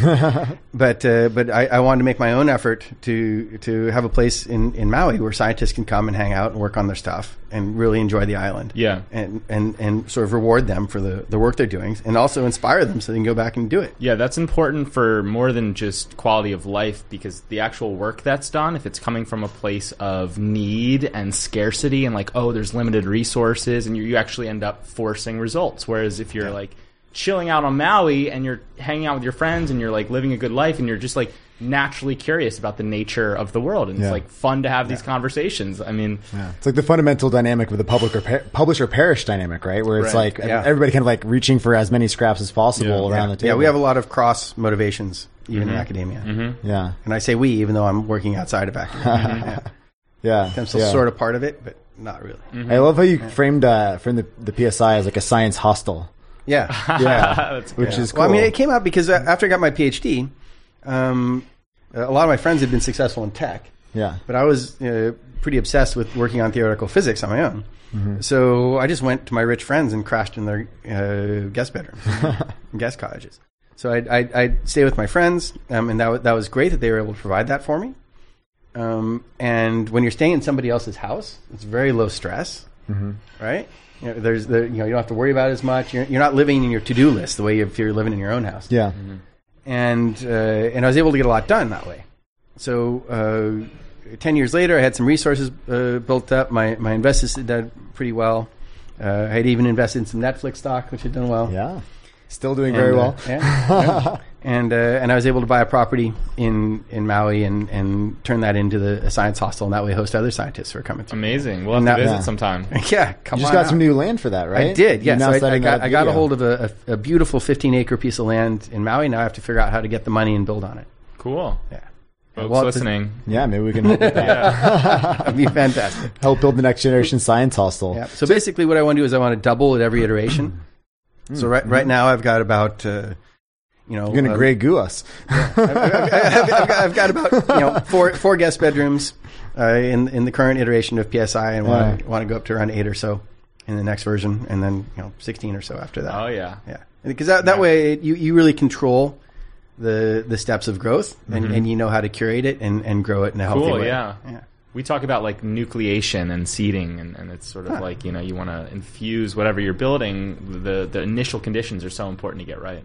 but uh, but I, I wanted to make my own effort to to have a place in, in Maui where scientists can come and hang out and work on their stuff and really enjoy the island. Yeah. And and, and sort of reward them for the, the work they're doing and also inspire them so they can go back and do it. Yeah, that's important for more than just quality of life, because the actual work that's done, if it's coming from a place of need and scarcity and like, oh, there's limited resources, and you, you actually end up forcing results. Whereas if you're yeah. like chilling out on Maui and you're hanging out with your friends and you're like living a good life and you're just like naturally curious about the nature of the world, and yeah. it's like fun to have yeah. these conversations. I mean, yeah. it's like the fundamental dynamic of the public or per- publish or perish dynamic, right? Where it's right. like yeah. everybody kind of like reaching for as many scraps as possible yeah. around yeah. the table. Yeah, we have a lot of cross motivations even mm-hmm. in academia. Mm-hmm. Yeah, and I say we, even though I'm working outside of academia. yeah, yeah. I'm still yeah. sort of part of it, but not really. Mm-hmm. I love how you yeah. framed uh, framed the, the P S I as like a science hostel. Yeah, yeah, That's cool. which is cool. Well, I mean, it came out because after I got my PhD, um, a lot of my friends had been successful in tech. Yeah, but I was uh, pretty obsessed with working on theoretical physics on my own. Mm-hmm. So I just went to my rich friends and crashed in their uh, guest bedrooms, guest cottages. So I'd, I'd, I'd stay with my friends, um, and that w- that was great that they were able to provide that for me. Um, and when you're staying in somebody else's house, it's very low stress, mm-hmm. right? You know, there's the, you know, you don't have to worry about it as much. You're, you're not living in your to-do list the way if you're living in your own house. Yeah. Mm-hmm. And uh, and I was able to get a lot done that way. So uh, ten years later, I had some resources uh, built up. My my investors did pretty well. Uh, I had even invested in some Netflix stock, which had done well. Yeah. Still doing and, very well. Uh, yeah, yeah. And uh, and I was able to buy a property in, in Maui and, and turn that into the a science hostel, and that way host other scientists who are coming through. Amazing. We'll have that, to visit yeah. sometime. Yeah, come on. You just on got out. Some new land for that, right? I did, yes. Yeah. So I, I, got, I got a hold of a, a, a beautiful fifteen-acre piece of land in Maui. Now I have to figure out how to get the money and build on it. Cool. Yeah. Folks well, listening. To, yeah, maybe we can help with that. yeah. That'd be fantastic. Help build the next generation science hostel. Yeah. So, so basically what I want to do is I want to double at every iteration. mm. So right, right now I've got about... Uh, You know, You're going to uh, Grey Goo us. yeah. I've, I've, I've, I've, got, I've got about you know four four guest bedrooms uh, in in the current iteration of P S I, and want to want to go up to around eight or so in the next version, and then you know sixteen or so after that. Oh yeah, yeah, because that, that yeah. way it, you, you really control the the steps of growth, and, mm-hmm. and you know how to curate it and, and grow it in a healthy cool, way. Yeah. yeah. We talk about like nucleation and seeding, and, and it's sort of huh. like you know you want to infuse whatever you're building. The the initial conditions are so important to get right.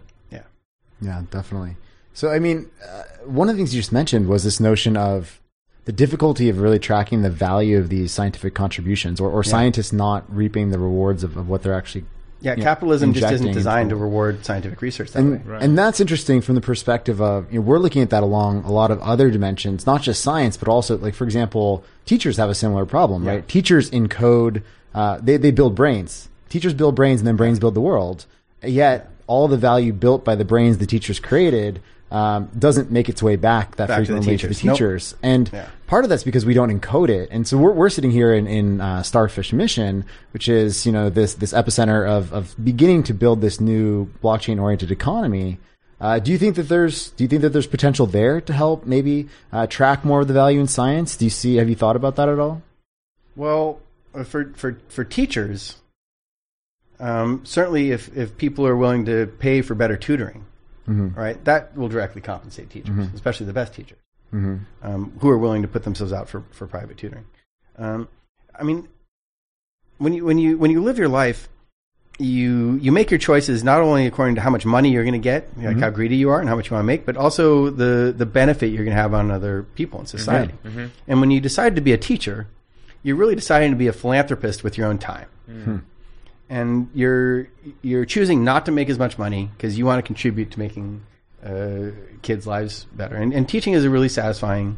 Yeah, definitely. So, I mean, uh, one of the things you just mentioned was this notion of the difficulty of really tracking the value of these scientific contributions, or, or yeah. scientists not reaping the rewards of, of what they're actually Yeah, capitalism know, just isn't designed to reward scientific research that and, way. Right. And that's interesting from the perspective of, you know, we're looking at that along a lot of other dimensions, not just science, but also, like, for example, teachers have a similar problem, yeah. right? Teachers encode, uh, they, they build brains. Teachers build brains, and then brains build the world. Yet... all the value built by the brains the teachers created um, doesn't make its way back that back frequently to the teachers. To the teachers. Nope. And yeah. part of that's because we don't encode it. And so we're, we're sitting here in, in uh, Starfish Mission, which is, you know, this, this epicenter of, of beginning to build this new blockchain oriented economy. Uh, do you think that there's, do you think that there's potential there to help maybe uh, track more of the value in science? Do you see, have you thought about that at all? Well, for, for, for teachers, um, certainly if, if people are willing to pay for better tutoring, mm-hmm. right, that will directly compensate teachers, mm-hmm. especially the best teachers, mm-hmm. um, who are willing to put themselves out for, for private tutoring. Um, I mean, when you, when you, when you live your life, You you make your choices not only according to how much money you're going to get, like mm-hmm. how greedy you are and how much you want to make, but also the, the benefit you're going to have on other people in society. Mm-hmm. And when you decide to be a teacher, you're really deciding to be a philanthropist with your own time. Mm-hmm. And you're you're choosing not to make as much money because you want to contribute to making uh, kids' lives better. And, and teaching is a really satisfying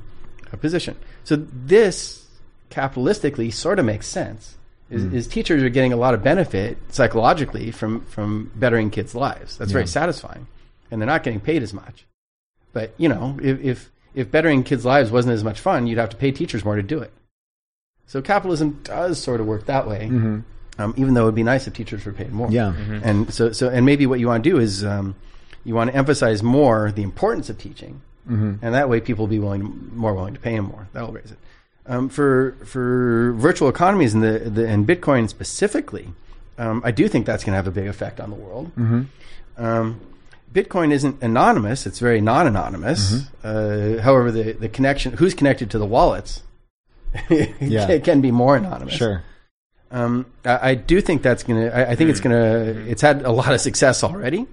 uh, position. So this capitalistically sort of makes sense. Is, is teachers are getting a lot of benefit psychologically from, from bettering kids' lives. That's yeah. very satisfying. And they're not getting paid as much. But, you know, if, if if bettering kids' lives wasn't as much fun, you'd have to pay teachers more to do it. So capitalism does sort of work that way, mm-hmm. um, even though it would be nice if teachers were paid more. Yeah. Mm-hmm. And so, so and maybe what you want to do is um, you want to emphasize more the importance of teaching. Mm-hmm. And that way people will be willing to, more willing to pay them more. That'll raise it. Um, for for virtual economies and the, the and Bitcoin specifically, um, I do think that's going to have a big effect on the world. Mm-hmm. Um, Bitcoin isn't anonymous; it's very non-anonymous. Mm-hmm. Uh, however, the, the connection, who's connected to the wallets, yeah. can, can be more anonymous. Sure. Um, I, I do think that's going to. I think it's going to. It's had a lot of success already,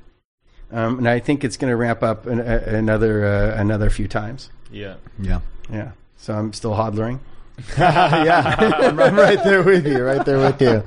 um, and I think it's going to ramp up an, a, another uh, another few times. Yeah. Yeah. Yeah. So I'm still hodlering. yeah, I'm, I'm right there with you, right there with you.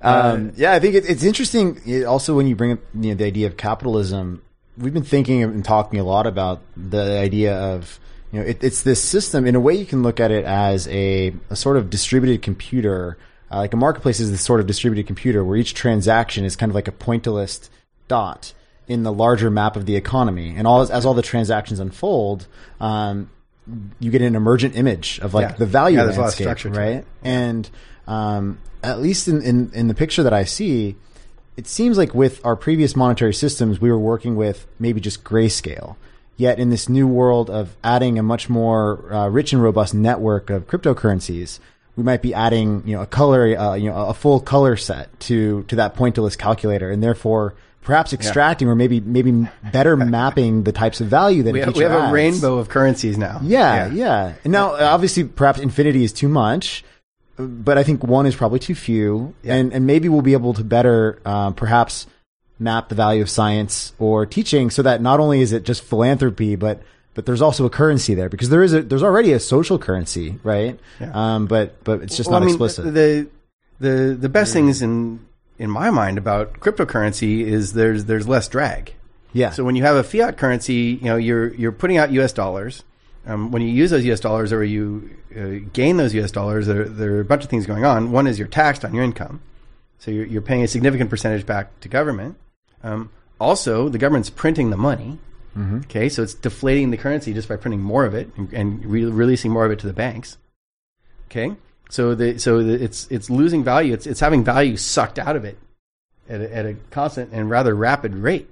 Um, yeah, I think it, it's interesting also when you bring up you know, the idea of capitalism. We've been thinking and talking a lot about the idea of, you know, it, it's this system. In a way, you can look at it as a, a sort of distributed computer. Uh, like a marketplace is this sort of distributed computer where each transaction is kind of like a pointillist dot in the larger map of the economy. And all as, as all the transactions unfold, um, you get an emergent image of like yeah. the value yeah, landscape, right? Yeah. And um, at least in, in, in the picture that I see, it seems like with our previous monetary systems, we were working with maybe just grayscale. Yet in this new world of adding a much more uh, rich and robust network of cryptocurrencies, we might be adding you know a color, uh, you know a full color set to to that pointillist calculator, and therefore. Perhaps extracting yeah. or maybe maybe better mapping the types of value that we a teacher have. We have adds. A rainbow of currencies now. Yeah, yeah. yeah. And now, yeah. obviously, perhaps infinity is too much, but I think one is probably too few. Yeah. And and maybe we'll be able to better uh, perhaps map the value of science or teaching so that not only is it just philanthropy, but but there's also a currency there because there is a there's already a social currency, right? Yeah. Um, but but it's just well, not I mean, explicit. The the the best yeah. things in. in my mind about cryptocurrency is there's there's less drag. Yeah. So when you have a fiat currency, you know, you're you're putting out U S dollars. Um, when you use those U S dollars or you uh, gain those U S dollars, there, there are a bunch of things going on. One is you're taxed on your income. So you're, you're paying a significant percentage back to government. Um, also, the government's printing the money. Mm-hmm. Okay. So it's deflating the currency just by printing more of it and, and re- releasing more of it to the banks. Okay. So the so the, it's it's losing value. It's it's having value sucked out of it at a, at a constant and rather rapid rate.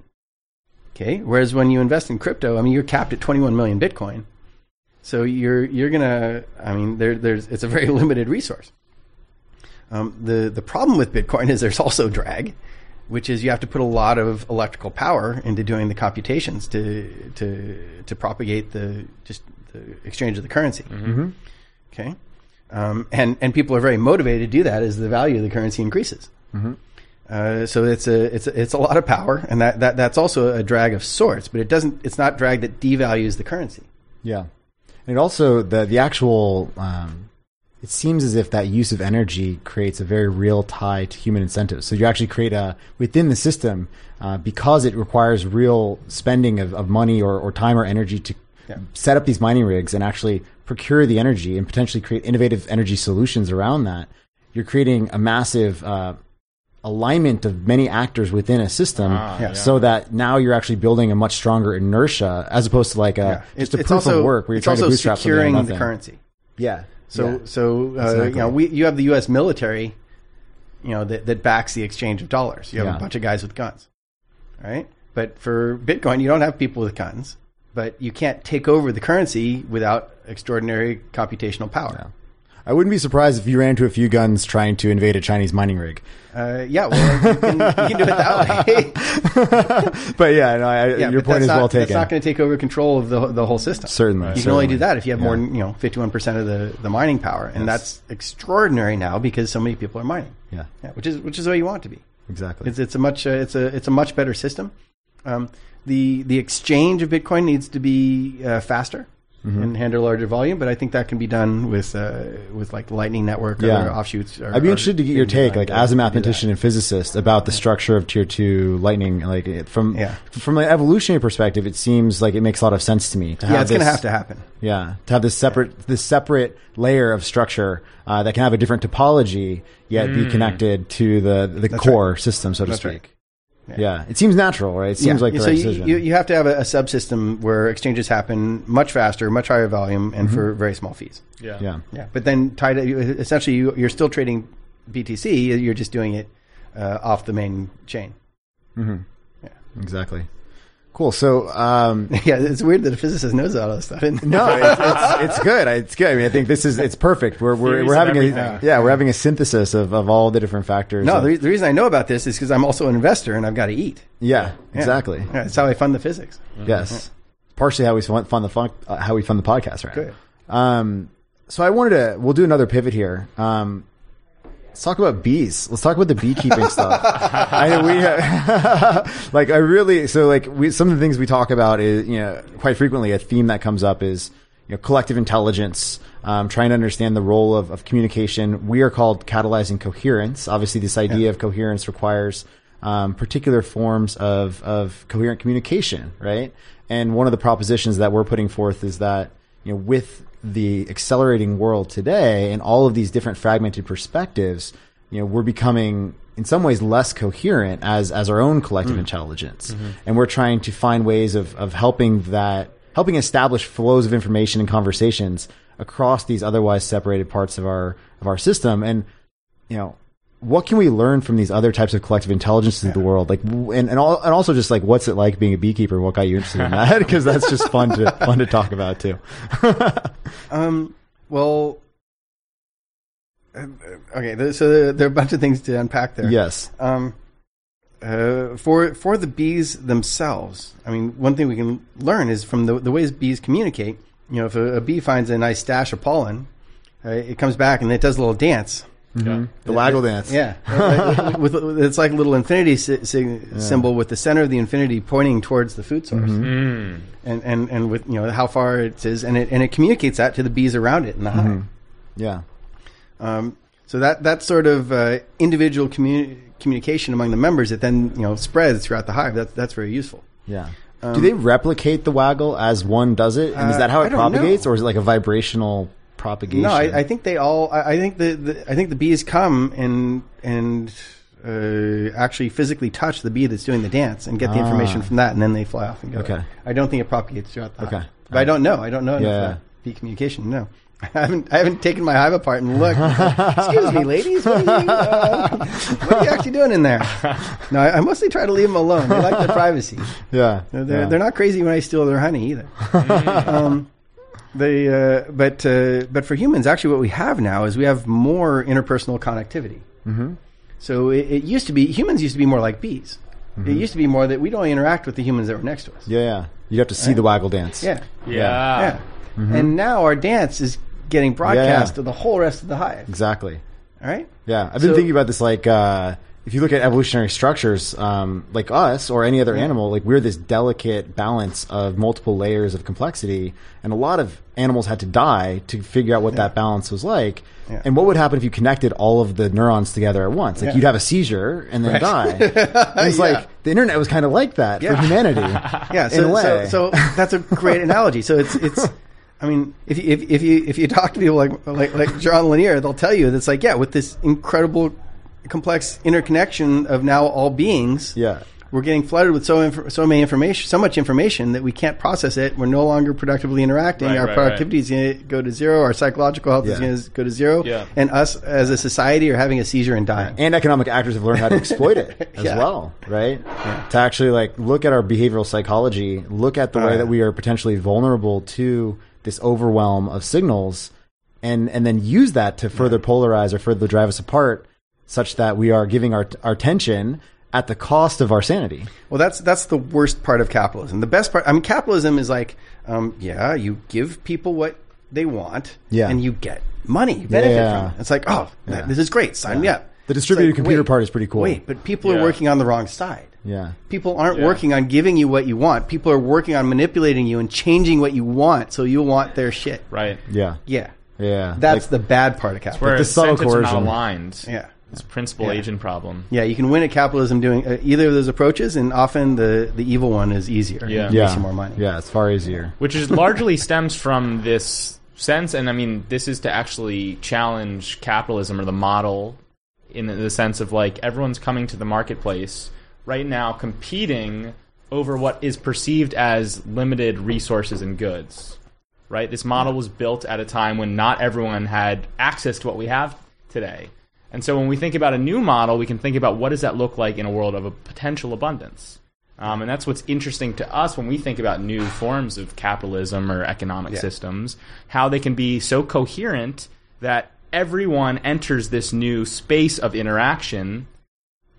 Okay. Whereas when you invest in crypto, I mean, you're capped at twenty-one million Bitcoin. So you're you're gonna. I mean, there there's it's a very limited resource. Um, the the problem with Bitcoin is there's also drag, which is you have to put a lot of electrical power into doing the computations to to to propagate the just the exchange of the currency. Mm-hmm. Okay. Um, and, and people are very motivated to do that as the value of the currency increases. Mm-hmm. Uh, so it's a, it's a, it's a lot of power and that, that, that's also a drag of sorts, but it doesn't, it's not drag that devalues the currency. Yeah. And it also, the, the actual, um, it seems as if that use of energy creates a very real tie to human incentives. So you actually create a, within the system, uh, because it requires real spending of, of money or, or time or energy to yeah. set up these mining rigs and actually procure the energy and potentially create innovative energy solutions around that, you're creating a massive uh, alignment of many actors within a system, ah, yeah. so that now you're actually building a much stronger inertia as opposed to like a yeah. just a it's proof also, of work where you're trying to bootstrap something. It's also securing the currency. Yeah. So yeah. so uh, exactly. you know we you have the U S military, you know that that backs the exchange of dollars. You have yeah. a bunch of guys with guns, right? But for Bitcoin, you don't have people with guns, but you can't take over the currency without extraordinary computational power. Yeah. I wouldn't be surprised if you ran into a few guns trying to invade a Chinese mining rig. Uh, yeah, well, you can, you can do it that way. But yeah, no, I, yeah your point is not, well taken. That's not going to take over control of the the whole system. Certainly, you can certainly. only do that if you have yeah. more than you know fifty-one percent of the, the mining power, and yes. that's extraordinary now because so many people are mining. Yeah, yeah which is which is what you want it to be. Exactly. It's it's a much uh, it's a it's a much better system. Um, the the exchange of Bitcoin needs to be uh, faster. Mm-hmm. and handle larger volume, but I think that can be done with uh, with like Lightning Network or yeah. offshoots. Or, I'd be interested to get your take, like as a mathematician and physicist, about the structure of tier two Lightning. Like it, from yeah. from an evolutionary perspective, it seems like it makes a lot of sense to me. To have yeah, it's going to have to happen. Yeah, to have this separate yeah. this separate layer of structure uh, that can have a different topology yet mm. be connected to the the That's core right. system, so to That's speak. Right. Yeah. yeah, it seems natural, right? It seems yeah. like the so right you, decision. You, you have to have a, a subsystem where exchanges happen much faster, much higher volume, and mm-hmm. for very small fees. Yeah, yeah, yeah. But then tied to, essentially, you, you're still trading B T C. You're just doing it uh, off the main chain. Mm-hmm. Yeah, exactly. Cool. So, um, yeah, it's weird that a physicist knows all this stuff. No, it's, it's, it's good. It's good. I mean, I think this is it's perfect. We're we're, we're having a yeah, we're having a synthesis of, of all the different factors. No, the, the reason I know about this is because I'm also an investor and I've got to eat. Yeah, yeah. exactly. Yeah, that's how I fund the physics. Mm-hmm. Yes, yeah. partially how we fund the fun, uh, how we fund the podcast, right? Good. Um, so I wanted to we'll do another pivot here. Um, Let's talk about bees. Let's talk about the beekeeping stuff. I, we have, like I really so like we, some of the things we talk about is you know quite frequently a theme that comes up is you know collective intelligence, um, trying to understand the role of, of communication. We are called catalyzing coherence. Obviously, this idea yeah. of coherence requires um, particular forms of of coherent communication, right? And one of the propositions that we're putting forth is that you know with the accelerating world today and all of these different fragmented perspectives, you know, we're becoming in some ways less coherent as, as our own collective mm. intelligence. Mm-hmm. And we're trying to find ways of, of helping that, helping establish flows of information and conversations across these otherwise separated parts of our, of our system. And, you know, what can we learn from these other types of collective intelligences yeah. of the world? Like, and, and, all, and also just like, what's it like being a beekeeper? What got you interested in that? Cause that's just fun to, fun to talk about too. um, well, okay. So there are a bunch of things to unpack there. Yes. Um, uh, for, for the bees themselves, I mean, one thing we can learn is from the, the ways bees communicate, you know, if a, a bee finds a nice stash of pollen, uh, it comes back and it does a little dance. Mm-hmm. Yeah. The waggle dance. Yeah. with, with, with, it's like a little infinity si- si- yeah. symbol with the center of the infinity pointing towards the food source. Mm-hmm. And, and, and with, you know, how far it is. And it, and it communicates that to the bees around it in the hive. Mm-hmm. Yeah. Um, so that, that sort of uh, individual communi- communication among the members, it then, you know, spreads throughout the hive. That's, that's very useful. Yeah. Um, do they replicate the waggle as one does it? And uh, is that how it propagates? Know. Or is it like a vibrational... propagation. No, I, I think they all. I, I think the, the I think the bees come and and uh, actually physically touch the bee that's doing the dance and get ah. the information from that, and then they fly off and go. Okay. I don't think it propagates throughout the hive. Okay. But right. I don't know. I don't know enough yeah. bee communication. No, I haven't. I haven't taken my hive apart and looked. Excuse me, ladies. What are, you, uh, what are you actually doing in there? No, I, I mostly try to leave them alone. They like their privacy. Yeah. They're, they're, yeah. they're not crazy when I steal their honey either. um, They, uh, but uh, but for humans, actually, what we have now is we have more interpersonal connectivity. Mm-hmm. So it, it used to be humans used to be more like bees. Mm-hmm. It used to be more that we'd only interact with the humans that were next to us. Yeah, yeah. You'd have to see right. the waggle dance. Yeah, yeah. yeah. yeah. Mm-hmm. And now our dance is getting broadcast yeah. to the whole rest of the hive. Exactly. All right. Yeah, I've been so, thinking about this like. Uh, If you look at evolutionary structures, um, like us or any other yeah. animal, like we're this delicate balance of multiple layers of complexity. And a lot of animals had to die to figure out what yeah. that balance was like. Yeah. And what would happen if you connected all of the neurons together at once? Like yeah. you'd have a seizure and then right. die. And it's yeah. like the internet was kind of like that yeah. for humanity. yeah. So, in a way. So, so that's a great analogy. So it's, it's, I mean, if you, if, if you, if you talk to people like, like, like John Lanier, they'll tell you that's like, yeah, with this incredible complex interconnection of now all beings. Yeah. We're getting flooded with so inf- so many information, so much information that we can't process it. We're no longer productively interacting. Right, our right, productivity right. is going to go to zero. Our psychological health yeah. is going to go to zero. Yeah. And us as a society are having a seizure and dying. And economic actors have learned how to exploit it as yeah. well, right? Yeah. To actually like look at our behavioral psychology, look at the uh, way that we are potentially vulnerable to this overwhelm of signals, and and then use that to further yeah. polarize or further drive us apart, such that we are giving our our attention at the cost of our sanity. Well, that's that's the worst part of capitalism. The best part, I mean, capitalism is like, um, yeah, you give people what they want, yeah. and you get money, benefit yeah, yeah. from it. It's like, oh, yeah. that, this is great, sign yeah. me up. The distributed like, computer wait, part is pretty cool. Wait, but people yeah. are working on the wrong side. Yeah, people aren't yeah. working on giving you what you want. People are working on manipulating you and changing what you want so you'll want their shit. Right. Yeah. Yeah. Yeah. That's like, the bad part of capitalism. Where the subtle coercion. Not aligned. Yeah. It's a principal yeah. agent problem. Yeah, you can win at capitalism doing uh, either of those approaches, and often the, the evil one is easier. Yeah. It yeah. makes you more money. Yeah, it's far easier. Which is largely stems from this sense, and I mean, this is to actually challenge capitalism or the model in the sense of like everyone's coming to the marketplace right now competing over what is perceived as limited resources and goods, right? This model was built at a time when not everyone had access to what we have today. And so when we think about a new model, we can think about what does that look like in a world of a potential abundance. Um, and that's what's interesting to us when we think about new forms of capitalism or economic yeah. systems, how they can be so coherent that everyone enters this new space of interaction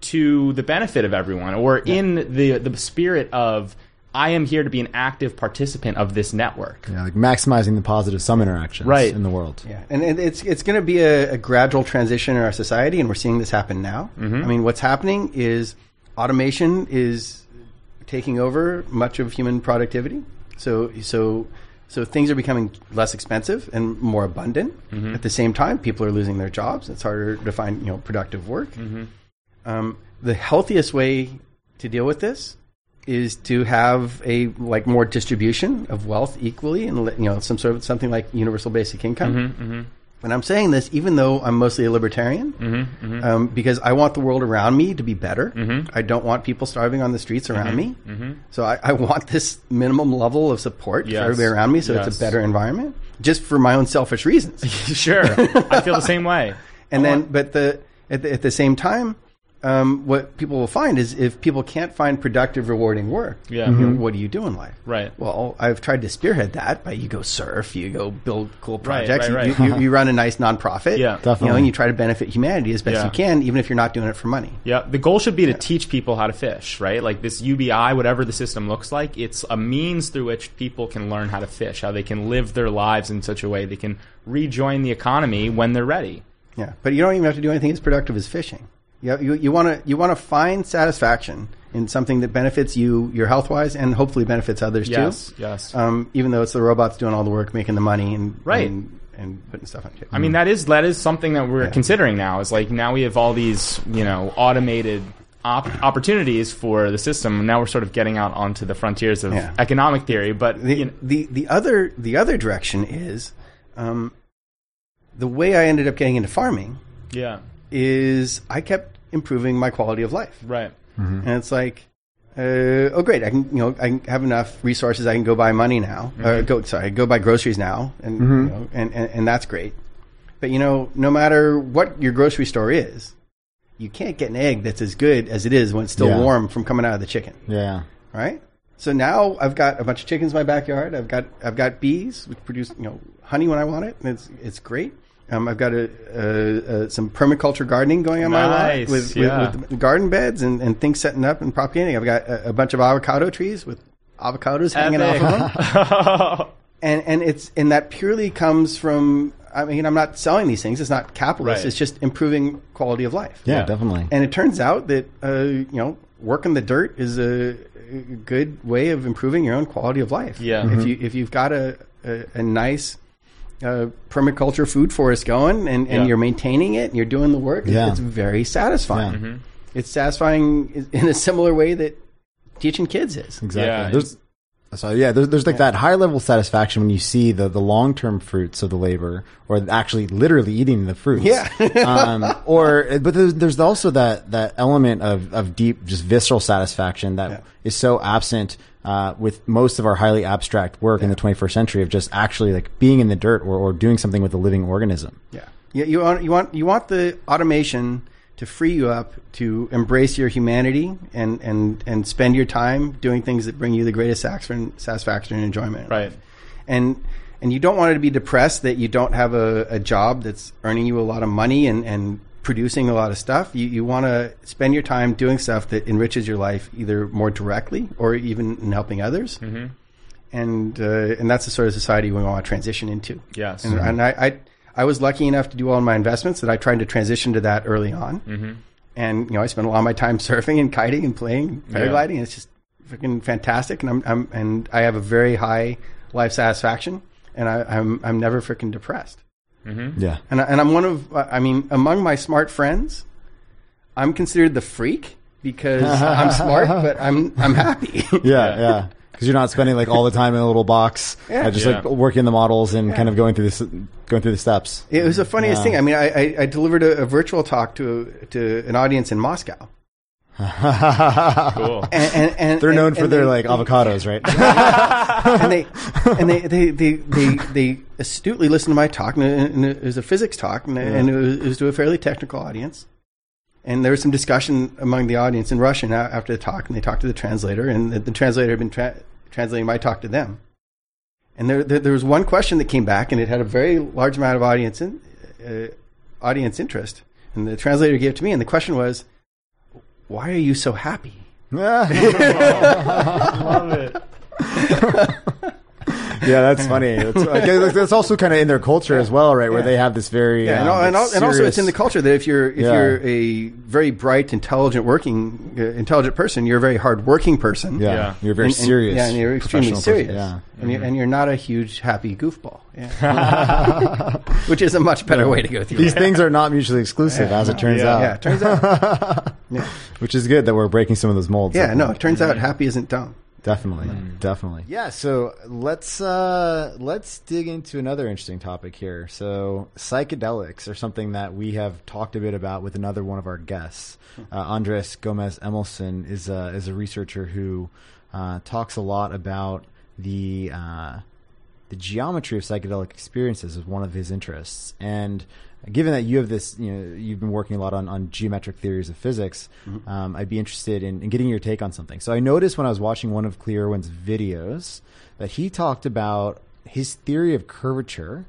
to the benefit of everyone, or yeah. in the, the spirit of, I am here to be an active participant of this network. Yeah, like maximizing the positive sum interactions right. in the world. Yeah, and it's it's going to be a, a gradual transition in our society, and we're seeing this happen now. Mm-hmm. I mean, what's happening is automation is taking over much of human productivity. So so so things are becoming less expensive and more abundant. Mm-hmm. At the same time, people are losing their jobs. It's harder to find, you know, productive work. Mm-hmm. Um, the healthiest way to deal with this is to have a like more distribution of wealth equally, and you know some sort of something like universal basic income. Mm-hmm, mm-hmm. And I'm saying this even though I'm mostly a libertarian, mm-hmm, mm-hmm. Um, because I want the world around me to be better. Mm-hmm. I don't want people starving on the streets around mm-hmm, me. Mm-hmm. So I, I want this minimum level of support yes. for everybody around me, so yes. it's a better environment, just for my own selfish reasons. Sure, I feel the same way. And I then, want- but the at, the at the same time. Um, what people will find is if people can't find productive, rewarding work, yeah. mm-hmm. you know, what do you do in life? Right. Well, I've tried to spearhead that by you go surf, you go build cool projects, right, right, right. You, you, you run a nice nonprofit, yeah, definitely. You know, and you try to benefit humanity as best yeah. you can, even if you're not doing it for money. Yeah. The goal should be to yeah. teach people how to fish, right? Like this U B I, whatever the system looks like, it's a means through which people can learn how to fish, how they can live their lives in such a way they can rejoin the economy when they're ready. Yeah. But you don't even have to do anything as productive as fishing. Yeah, you you want to you want to find satisfaction in something that benefits you, your health wise, and hopefully benefits others yes, too. Yes, yes. Um, even though it's the robots doing all the work, making the money, and right. and, and putting stuff on it. I mean, that is that is something that we're yeah. considering now. Is like now we have all these you know automated op- opportunities for the system. Now we're sort of getting out onto the frontiers of yeah. economic theory. But the, you know. the the other the other direction is um, the way I ended up getting into farming. Yeah. Is I kept improving my quality of life. Right. Mm-hmm. And it's like, uh, oh, great. I can, you know, I can have enough resources. I can go buy money now. Mm-hmm. Uh, go, sorry, go buy groceries now. And, mm-hmm. you know, and, and, and that's great. But, you know, no matter what your grocery store is, you can't get an egg that's as good as it is when it's still yeah. warm from coming out of the chicken. Yeah. Right? So now I've got a bunch of chickens in my backyard. I've got, I've got bees which produce, you know, honey when I want it. And it's, it's great. Um, I've got a, a, a, some permaculture gardening going on nice, my life with, yeah. with, with garden beds and, and things setting up and propagating. I've got a, a bunch of avocado trees with avocados hanging Epic. Off of them. and and it's and that purely comes from. I mean, I'm not selling these things. It's not capitalist. Right. It's just improving quality of life. Yeah, yeah. definitely. And it turns out that uh, you know working the dirt is a good way of improving your own quality of life. Yeah. Mm-hmm. If you if you've got a a, a nice Uh, permaculture food forest going and, and yeah. you're maintaining it and you're doing the work yeah. it's very satisfying yeah. mm-hmm. It's satisfying in a similar way that teaching kids is exactly yeah. there's So yeah, there's, there's like yeah. that high level satisfaction when you see the, the long term fruits of the labor, or actually literally eating the fruits. Yeah. um, or but there's, there's also that that element of of deep, just visceral satisfaction that yeah. is so absent uh, with most of our highly abstract work yeah. in the twenty-first century, of just actually like being in the dirt, or, or doing something with a living organism. Yeah. Yeah. You want you want you want the automation to free you up to embrace your humanity and, and, and spend your time doing things that bring you the greatest satisfaction and enjoyment. Right. And and you don't want it to be depressed that you don't have a, a job that's earning you a lot of money and, and producing a lot of stuff. You, you want to spend your time doing stuff that enriches your life, either more directly or even in helping others. Mm-hmm. And uh, and that's the sort of society we want to transition into. Yes. And, and I... I I was lucky enough to do all my investments that I tried to transition to that early on. Mm-hmm. And, you know, I spent a lot of my time surfing and kiting and playing paragliding. Yeah. And it's just freaking fantastic. And I'm, I'm, and I have a very high life satisfaction, and I, I'm, I'm never freaking depressed. Mm-hmm. Yeah. And I, and I'm one of, I mean, among my smart friends, I'm considered the freak because I'm smart, but I'm, I'm happy. yeah. Yeah. Because you're not spending like all the time in a little box, yeah. uh, just yeah. like working the models and yeah. kind of going through this, going through the steps. It was the funniest yeah. thing. I mean, I, I, I delivered a, a virtual talk to to an audience in Moscow. Cool. And, and, and, They're and, known and, for and their they, like avocados, right? and they and they they, they they they astutely listened to my talk, and it was a physics talk, and, yeah. and it, was, it was to a fairly technical audience. And there was some discussion among the audience in Russian after the talk, and they talked to the translator, and the, the translator had been tra- translating my talk to them. And there, there, there was one question that came back, and it had a very large amount of audience in, uh, audience interest. And the translator gave it to me, and the question was, "Why are you so happy?" Love it. Yeah, that's funny. That's, like, that's also kind of in their culture yeah. as well, right? Where yeah. they have this very yeah, um, and, all, and also it's in the culture that if you're if yeah. you're a very bright, intelligent, working, uh, intelligent person, you're a very hardworking person. Yeah, yeah. you're very and, serious. And, yeah, and you're extremely serious. Yeah. And, you're, and you're not a huge happy goofball, yeah. which is a much better way to go through. These that. things are not mutually exclusive, yeah, as no, it turns yeah. out. Yeah, it turns out. yeah. Which is good that we're breaking some of those molds. Yeah, like no, that. it turns yeah. out happy isn't dumb. Definitely, mm. definitely. Yeah, so let's uh, let's dig into another interesting topic here. So psychedelics are something that we have talked a bit about with another one of our guests. Uh, Andres Gomez-Emelson is a, is a researcher who uh, talks a lot about the uh, the geometry of psychedelic experiences as one of his interests. And given that you have this, you know, you've been working a lot on, on geometric theories of physics, mm-hmm. um, I'd be interested in, in getting your take on something. So I noticed when I was watching one of Cleo Irwin's videos that he talked about his theory of curvature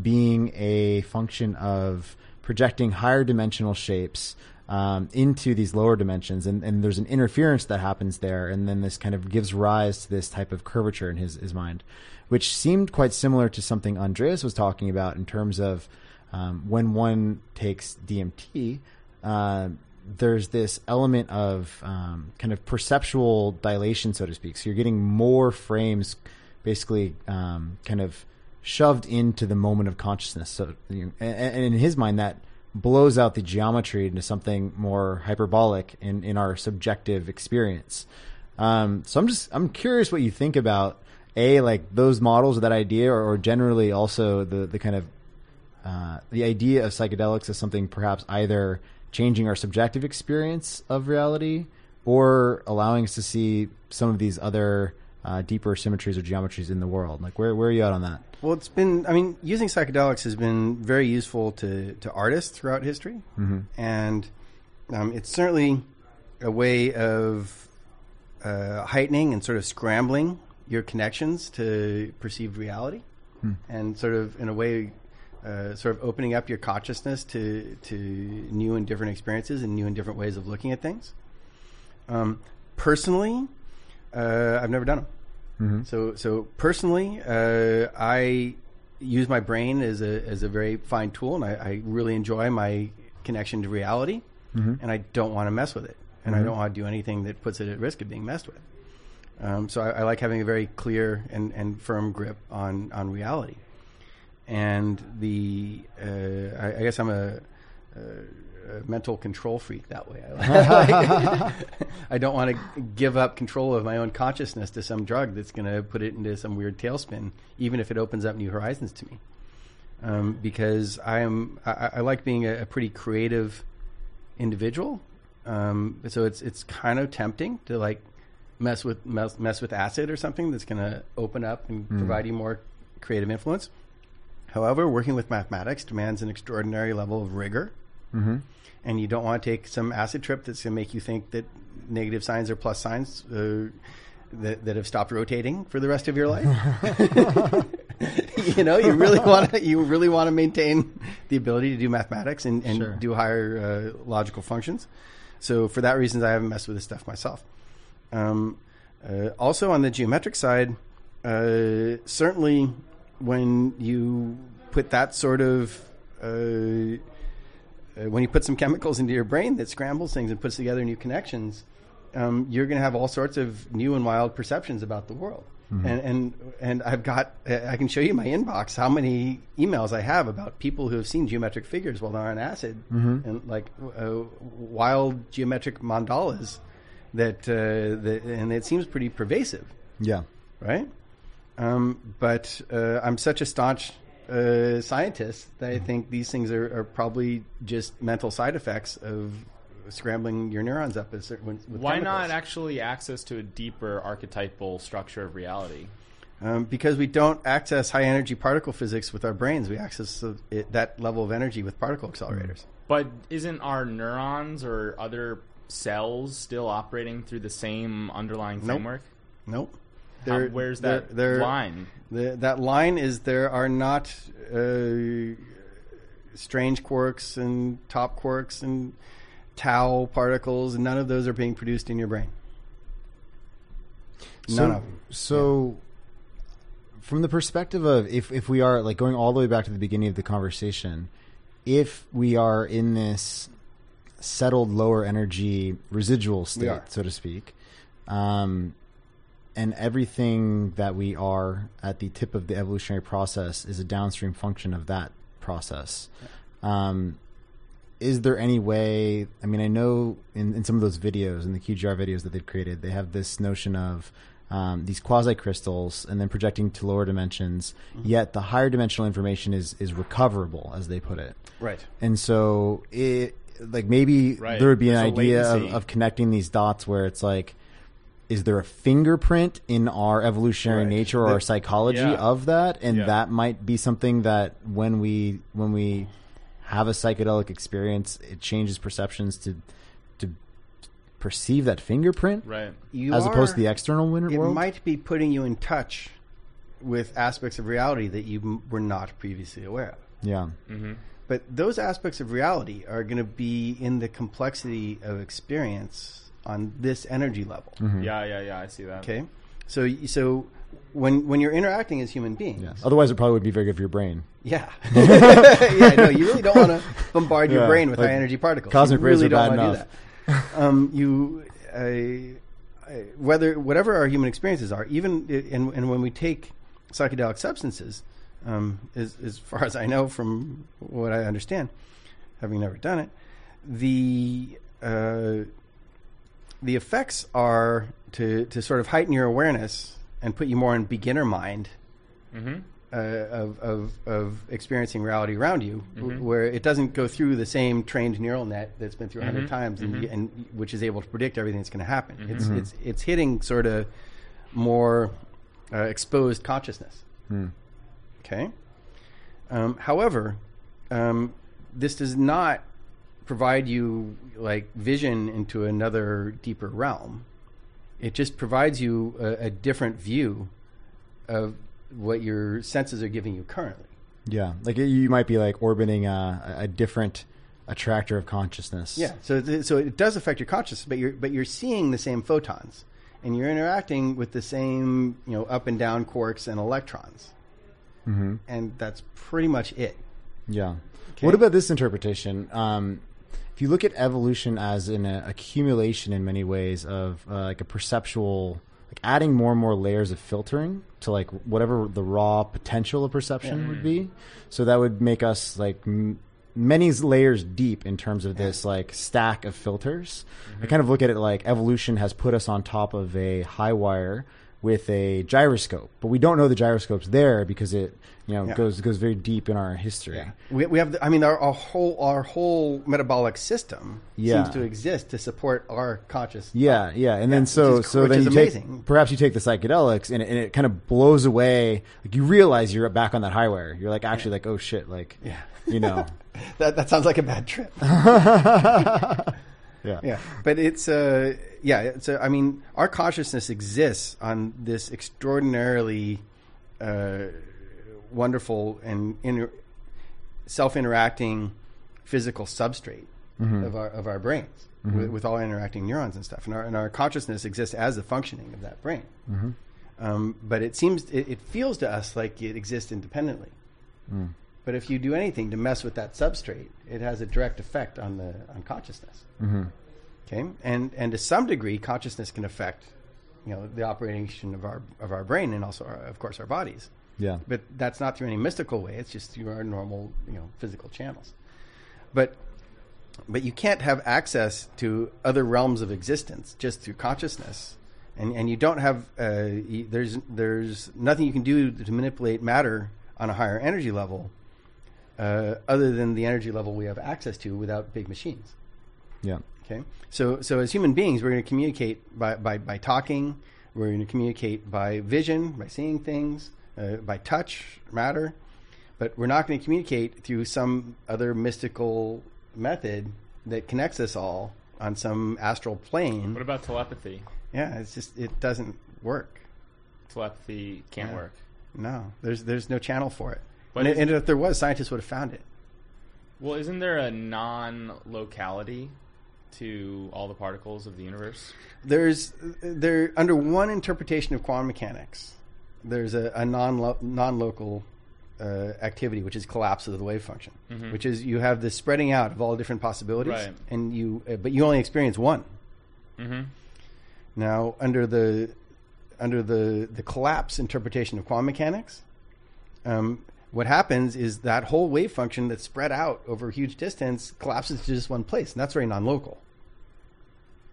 being a function of projecting higher dimensional shapes um, into these lower dimensions. And, and there's an interference that happens there. And then this kind of gives rise to this type of curvature in his, his mind, which seemed quite similar to something Andreas was talking about in terms of Um, when one takes D M T, uh, there's this element of um, kind of perceptual dilation, so to speak. So you're getting more frames basically um, kind of shoved into the moment of consciousness. So, you know, and, and in his mind, that blows out the geometry into something more hyperbolic in, in our subjective experience. Um, so I'm just I'm curious what you think about, A, like those models, that idea, or, or generally also the, the kind of Uh, the idea of psychedelics as something perhaps either changing our subjective experience of reality or allowing us to see some of these other uh, deeper symmetries or geometries in the world. Like, where where are you at on that? Well, it's been, I mean, using psychedelics has been very useful to, to artists throughout history. Mm-hmm. And um, it's certainly a way of uh, heightening and sort of scrambling your connections to perceived reality. Hmm. And sort of, in a way, Uh, sort of opening up your consciousness to to new and different experiences and new and different ways of looking at things. Um, personally, uh, I've never done them. Mm-hmm. So, so personally, uh, I use my brain as a as a very fine tool, and I, I really enjoy my connection to reality. Mm-hmm. And I don't want to mess with it, and mm-hmm. I don't want to do anything that puts it at risk of being messed with. Um, so, I, I like having a very clear and, and firm grip on on reality. And the, uh, I, I guess I'm a, a, a mental control freak that way. Like, I don't want to give up control of my own consciousness to some drug that's going to put it into some weird tailspin, even if it opens up new horizons to me. Um, because I am, I, I like being a, a pretty creative individual. Um, so it's it's kind of tempting to like mess with mess, mess with acid or something that's going to open up and mm. provide you more creative influence. However, working with mathematics demands an extraordinary level of rigor, mm-hmm. and you don't want to take some acid trip that's going to make you think that negative signs are plus signs uh, that, that have stopped rotating for the rest of your life. You know, you really want to you really want to maintain the ability to do mathematics and, and sure. do higher uh, logical functions. So for that reason, I haven't messed with this stuff myself. Um, uh, also on the geometric side, uh, certainly when you put that sort of uh, uh, when you put some chemicals into your brain that scrambles things and puts together new connections, um, you're going to have all sorts of new and wild perceptions about the world. Mm-hmm. And, and and I've got, I can show you my inbox, how many emails I have about people who have seen geometric figures while they're on acid, mm-hmm. and like uh, wild geometric mandalas that, uh, that, and it seems pretty pervasive. Yeah. Right? Um, but uh, I'm such a staunch uh, scientist that I think these things are, are probably just mental side effects of scrambling your neurons up. As with why chemicals. Not actually access to a deeper archetypal structure of reality? Um, because we don't access high energy particle physics with our brains. We access uh, it, that level of energy with particle accelerators. But isn't our neurons or other cells still operating through the same underlying nope. framework? Nope. How, where's they're, that they're, line? The, that line is there are not uh, strange quarks and top quarks and tau particles, and none of those are being produced in your brain. None so, of them. So, yeah. From the perspective of if, if we are like going all the way back to the beginning of the conversation, if we are in this settled lower energy residual state, so to speak, um, and everything that we are at the tip of the evolutionary process is a downstream function of that process. Um, Is there any way, I mean, I know in, in some of those videos, in the Q G R videos that they've created, they have this notion of um, these quasi-crystals and then projecting to lower dimensions, mm-hmm. yet the higher dimensional information is, is recoverable, as they put it. Right. And so, it, like, maybe right. there would be There's an idea of, of connecting these dots where it's like, is there a fingerprint in our evolutionary right. nature or the, our psychology yeah. of that? And yeah. that might be something that when we when we... have a psychedelic experience, it changes perceptions to to perceive that fingerprint right. you as are, opposed to the external world. It might be putting you in touch with aspects of reality that you m- were not previously aware of. Yeah. Mm-hmm. But those aspects of reality are going to be in the complexity of experience on this energy level. Mm-hmm. Yeah, yeah, yeah. I see that. Okay. So, so... When when you're interacting as human beings. Yes. Otherwise, it probably would be very good for your brain. Yeah. yeah, no, you really don't want to bombard your yeah, brain with like high-energy particles. Cosmic rays really are bad enough. Do that. Um, you, uh, whether, whatever our human experiences are, even and, and when we take psychedelic substances, um, as, as far as I know from what I understand, having never done it, the... Uh, the effects are to, to sort of heighten your awareness and put you more in beginner mind mm-hmm. uh, of, of of experiencing reality around you, mm-hmm. w- where it doesn't go through the same trained neural net that's been through a hundred mm-hmm. times, mm-hmm. And, and which is able to predict everything that's going to happen. Mm-hmm. It's mm-hmm. it's it's hitting sort of more uh, exposed consciousness. Mm. Okay. Um, however, um, this does not provide you like vision into another deeper realm. It just provides you a, a different view of what your senses are giving you currently. Yeah, like it, you might be like orbiting a, a different attractor of consciousness. Yeah, so th- so it does affect your consciousness, but you're but you're seeing the same photons, and you're interacting with the same you know up and down quarks and electrons, mm-hmm. and that's pretty much it. Yeah. Okay? What about this interpretation? Um, If you look at evolution as an uh, accumulation in many ways of uh, like a perceptual, like adding more and more layers of filtering to like whatever the raw potential of perception yeah. would be. So that would make us like m- many layers deep in terms of this like stack of filters. Mm-hmm. I kind of look at it like evolution has put us on top of a high wire with a gyroscope, but we don't know the gyroscope's there because it, you know, yeah. goes goes very deep in our history. Yeah. We we have, the, I mean, our, our whole our whole metabolic system yeah. seems to exist to support our consciousness. Yeah, yeah, and yeah. then so is, so then you take, perhaps you take the psychedelics and it, and it kind of blows away. Like you realize you're back on that high wire. You're like actually yeah. like oh shit, like yeah. you know. That that sounds like a bad trip. Yeah. yeah, but it's uh, yeah. It's uh, I mean, our consciousness exists on this extraordinarily uh, wonderful and inter- self-interacting physical substrate mm-hmm. of our of our brains, mm-hmm. with, with all interacting neurons and stuff. And our and our consciousness exists as the functioning of that brain. Mm-hmm. Um, but it seems it, it feels to us like it exists independently. Mm. But if you do anything to mess with that substrate, it has a direct effect on the on consciousness. Mm-hmm. Okay, and and to some degree, consciousness can affect, you know, the operation of our of our brain and also, our, of course, our bodies. Yeah. But that's not through any mystical way. It's just through our normal, you know, physical channels. But but you can't have access to other realms of existence just through consciousness, and and you don't have uh, there's there's nothing you can do to manipulate matter on a higher energy level. Uh, other than the energy level we have access to without big machines. Yeah. Okay. So so as human beings, we're going to communicate by, by, by talking. We're going to communicate by vision, by seeing things, uh, by touch, matter. But we're not going to communicate through some other mystical method that connects us all on some astral plane. What about telepathy? Yeah, it's just, it doesn't work. Telepathy can't yeah. work. No, there's there's no channel for it. But and if there was, scientists would have found it. Well, isn't there a non-locality to all the particles of the universe? There's there under one interpretation of quantum mechanics, there's a, a non non-local uh, activity, which is collapse of the wave function, mm-hmm. which is you have this spreading out of all the different possibilities, right. and you uh, but you only experience one. Mm-hmm. Now, under the under the the collapse interpretation of quantum mechanics. Um, What happens is that whole wave function that's spread out over a huge distance collapses to just one place, and that's very non-local.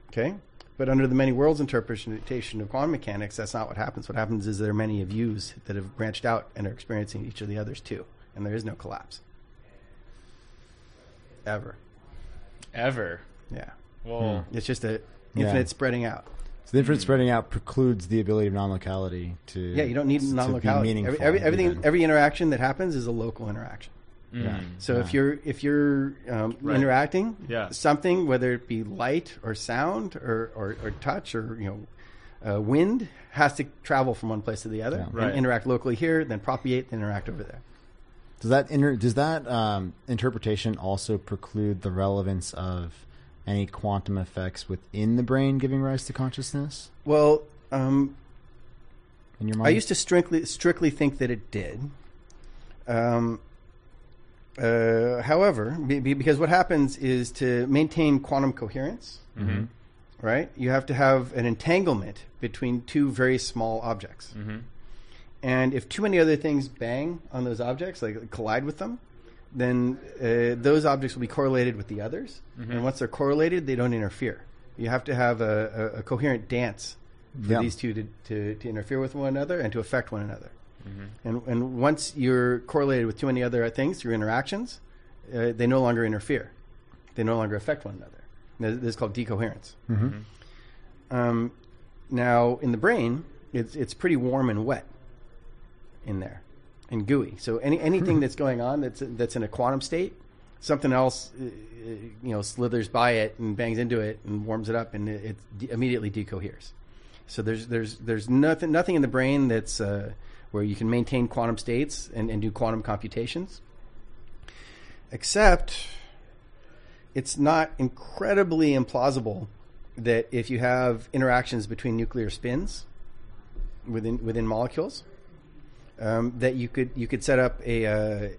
Okay? But under the many-worlds interpretation of quantum mechanics, that's not what happens. What happens is there are many of yous that have branched out and are experiencing each of the others too, and there is no collapse. Ever. Ever? Yeah. Well, it's just an infinite yeah. spreading out. So the inference spreading out precludes the ability of non-locality to yeah. You don't need non-locality. Every, every, everything, even. every interaction that happens is a local interaction. Mm. Yeah. So yeah. if you're if you're um, right. interacting, yeah. something, whether it be light or sound or, or, or touch or you know, uh, wind, has to travel from one place to the other, yeah. right. and interact locally here, then propagate, then interact over there. Does that inter- does that um, interpretation also preclude the relevance of any quantum effects within the brain giving rise to consciousness? Well, um, in your mind? I used to strictly strictly think that it did. Um, uh, however, be, be because what happens is to maintain quantum coherence, mm-hmm. right? You have to have an entanglement between two very small objects. Mm-hmm. And if too many other things bang on those objects, like collide with them, then uh, those objects will be correlated with the others. Mm-hmm. And once they're correlated, they don't interfere. You have to have a, a, a coherent dance for yeah. these two to, to, to interfere with one another and to affect one another. Mm-hmm. And, and once you're correlated with too many other things through interactions, uh, they no longer interfere. They no longer affect one another. This is called decoherence. Mm-hmm. Mm-hmm. Um, now, in the brain, it's, it's pretty warm and wet in there. And gooey. So any anything that's going on that's that's in a quantum state, something else, uh, you know, slithers by it and bangs into it and warms it up and it, it de- immediately decoheres. So there's there's there's nothing nothing in the brain that's uh, where you can maintain quantum states and, and do quantum computations. Except, it's not incredibly implausible that if you have interactions between nuclear spins within within molecules. Um, that you could you could set up a uh,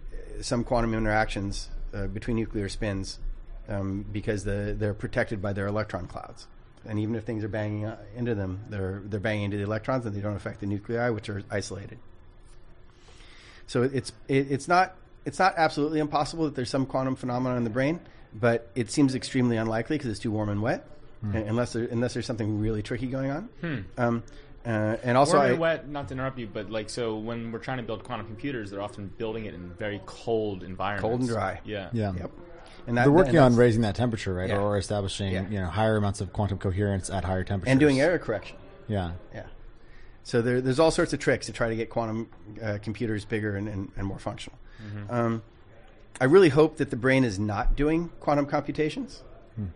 some quantum interactions uh, between nuclear spins um, because the, they're protected by their electron clouds, and even if things are banging into them, they're they're banging into the electrons and they don't affect the nuclei, which are isolated. So it's it, it's not it's not absolutely impossible that there's some quantum phenomenon in the brain, but it seems extremely unlikely because it's too warm and wet, hmm. unless there, unless there's something really tricky going on. Hmm. Um, uh, and also, warm and I, wet. Not to interrupt you, but like, so when we're trying to build quantum computers, they're often building it in very cold environments, cold and dry. Yeah, yeah. Yep. And that, they're working and on raising that temperature, right, yeah. or establishing yeah. you know higher amounts of quantum coherence at higher temperatures, and doing error correction. Yeah, yeah. So there, there's all sorts of tricks to try to get quantum uh, computers bigger and, and, and more functional. Mm-hmm. Um, I really hope that the brain is not doing quantum computations. Hmm.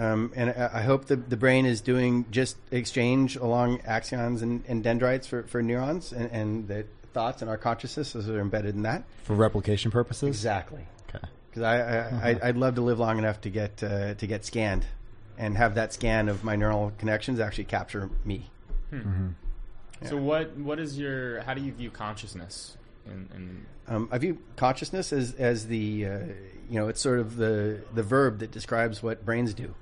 Um, and I, I hope that the brain is doing just exchange along axons and, and dendrites for, for neurons, and, and that thoughts and our consciousnesses are embedded in that. For replication purposes? Exactly. Okay. Because I, I, uh-huh. I, I'd love to live long enough to get, uh, to get scanned and have that scan of my neural connections actually capture me. Hmm. Mm-hmm. Yeah. So what what is your, how do you view consciousness? In, in um, I view consciousness as as the uh, you know it's sort of the the verb that describes what brains do.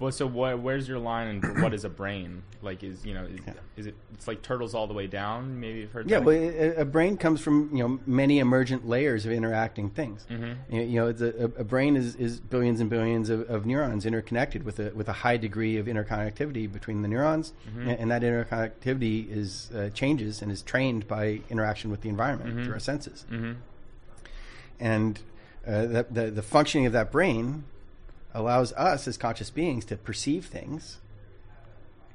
But so wh- where's your line? And what is a brain? Like is you know is, yeah. is it it's like turtles all the way down? Maybe you've heard. Yeah, that. Well, a, a brain comes from you know many emergent layers of interacting things. Mm-hmm. You, you know, it's a, a brain is, is billions and billions of, of neurons interconnected with a with a high degree of interconnectivity between the neurons, mm-hmm. and, and that interconnectivity is uh, changes and is trained by interaction with the environment mm-hmm. through our senses, mm-hmm. and uh, the, the the functioning of that brain allows us as conscious beings to perceive things,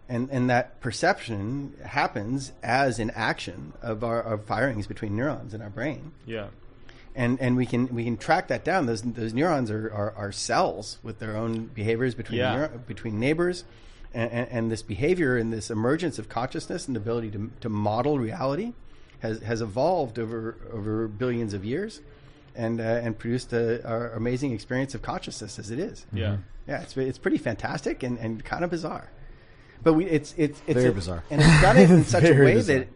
and and that perception happens as an action of our of firings between neurons in our brain. Yeah, and and we can we can track that down. Those those neurons are are, are cells with their own behaviors between yeah. neuro, between neighbors, and, and, and this behavior and this emergence of consciousness and the ability to to model reality has has evolved over over billions of years. And uh, and produced a, our amazing experience of consciousness as it is. Yeah, yeah, it's it's pretty fantastic and, and kind of bizarre, but we it's it's it's very a, bizarre, and it's done it in such a way bizarre. that,